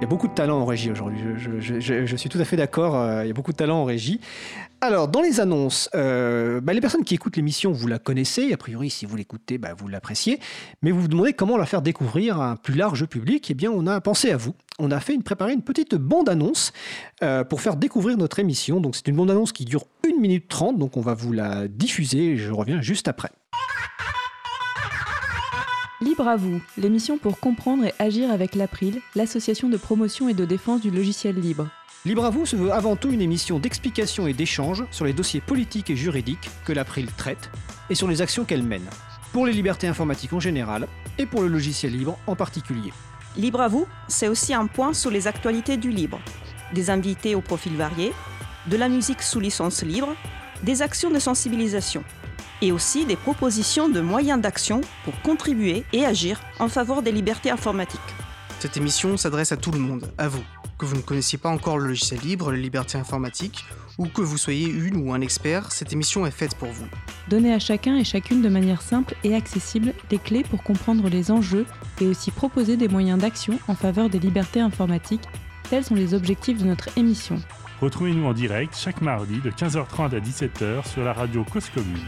Il y a beaucoup de talent en régie aujourd'hui, je suis tout à fait d'accord, il y a beaucoup de talent en régie. Alors, dans les annonces, les personnes qui écoutent l'émission, vous la connaissez, a priori, si vous l'écoutez, vous l'appréciez, mais vous vous demandez comment la faire découvrir à un plus large public. Eh bien, on a pensé à vous. On a préparé une petite bande-annonce pour faire découvrir notre émission. Donc, c'est une bande-annonce qui dure 1 minute 30, donc on va vous la diffuser, je reviens juste après. Libre à vous, l'émission pour comprendre et agir avec l'April, l'association de promotion et de défense du logiciel libre. Libre à vous se veut avant tout une émission d'explication et d'échange sur les dossiers politiques et juridiques que l'April traite et sur les actions qu'elle mène, pour les libertés informatiques en général et pour le logiciel libre en particulier. Libre à vous, c'est aussi un point sur les actualités du libre. Des invités au profil varié, de la musique sous licence libre, des actions de sensibilisation et aussi des propositions de moyens d'action pour contribuer et agir en faveur des libertés informatiques. Cette émission s'adresse à tout le monde, à vous, que vous ne connaissiez pas encore le logiciel libre, les libertés informatiques, ou que vous soyez une ou un expert, cette émission est faite pour vous. Donnez à chacun et chacune de manière simple et accessible des clés pour comprendre les enjeux et aussi proposer des moyens d'action en faveur des libertés informatiques. Tels sont les objectifs de notre émission. Retrouvez-nous en direct chaque mardi de 15h30 à 17h sur la radio Cause Commune,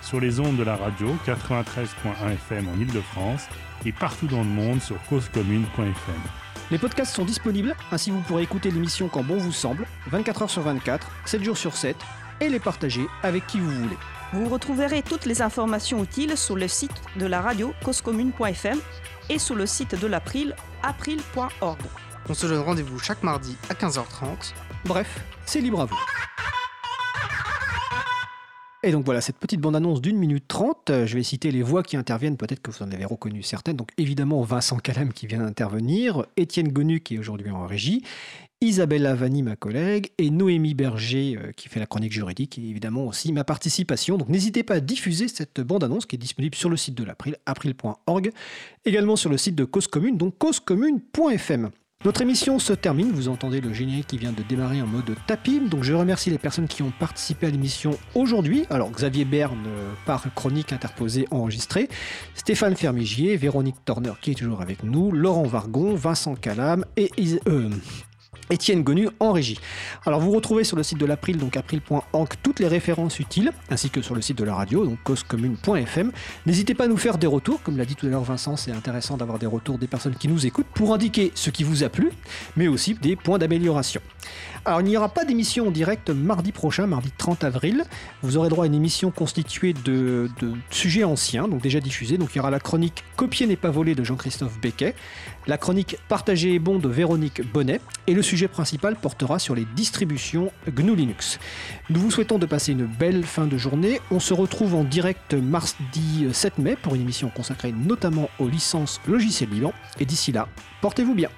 sur les ondes de la radio 93.1 FM en Ile-de-France et partout dans le monde sur causecommune.fm. Les podcasts sont disponibles, ainsi vous pourrez écouter l'émission quand bon vous semble, 24h sur 24, 7 jours sur 7, et les partager avec qui vous voulez. Vous retrouverez toutes les informations utiles sur le site de la radio causecommune.fm et sur le site de l'April, april.org. On se donne rendez-vous chaque mardi à 15h30. Bref, c'est libre à vous. Et donc voilà, cette petite bande-annonce d'1 minute 30, je vais citer les voix qui interviennent, peut-être que vous en avez reconnu certaines. Donc évidemment, Vincent Calame qui vient d'intervenir, Étienne Gonu qui est aujourd'hui en régie, Isabelle Avani, ma collègue, et Noémie Berger qui fait la chronique juridique, et évidemment aussi ma participation. Donc n'hésitez pas à diffuser cette bande-annonce qui est disponible sur le site de l'April, april.org, également sur le site de Cause Commune, donc causecommune.fm. Notre émission se termine, vous entendez le générique qui vient de démarrer en mode tapis, donc je remercie les personnes qui ont participé à l'émission aujourd'hui. Alors Xavier Berne par chronique interposée enregistrée, Stéphane Fermigier, Véronique Torner qui est toujours avec nous, Laurent Wargon, Vincent Calame et Étienne Gonu en régie. Alors vous retrouvez sur le site de l'April, donc april.org, toutes les références utiles, ainsi que sur le site de la radio, donc causecommune.fm. N'hésitez pas à nous faire des retours, comme l'a dit tout à l'heure Vincent, c'est intéressant d'avoir des retours des personnes qui nous écoutent pour indiquer ce qui vous a plu, mais aussi des points d'amélioration. Alors il n'y aura pas d'émission en direct mardi prochain, mardi 30 avril. Vous aurez droit à une émission constituée de sujets anciens, donc déjà diffusés. Donc il y aura la chronique « Copier n'est pas volé » de Jean-Christophe Becquet, la chronique « Partager est bon » de Véronique Bonnet, et le sujet principal portera sur les distributions GNU Linux. Nous vous souhaitons de passer une belle fin de journée. On se retrouve en direct mardi 7 mai pour une émission consacrée notamment aux licences logiciels libres. Et d'ici là, portez-vous bien.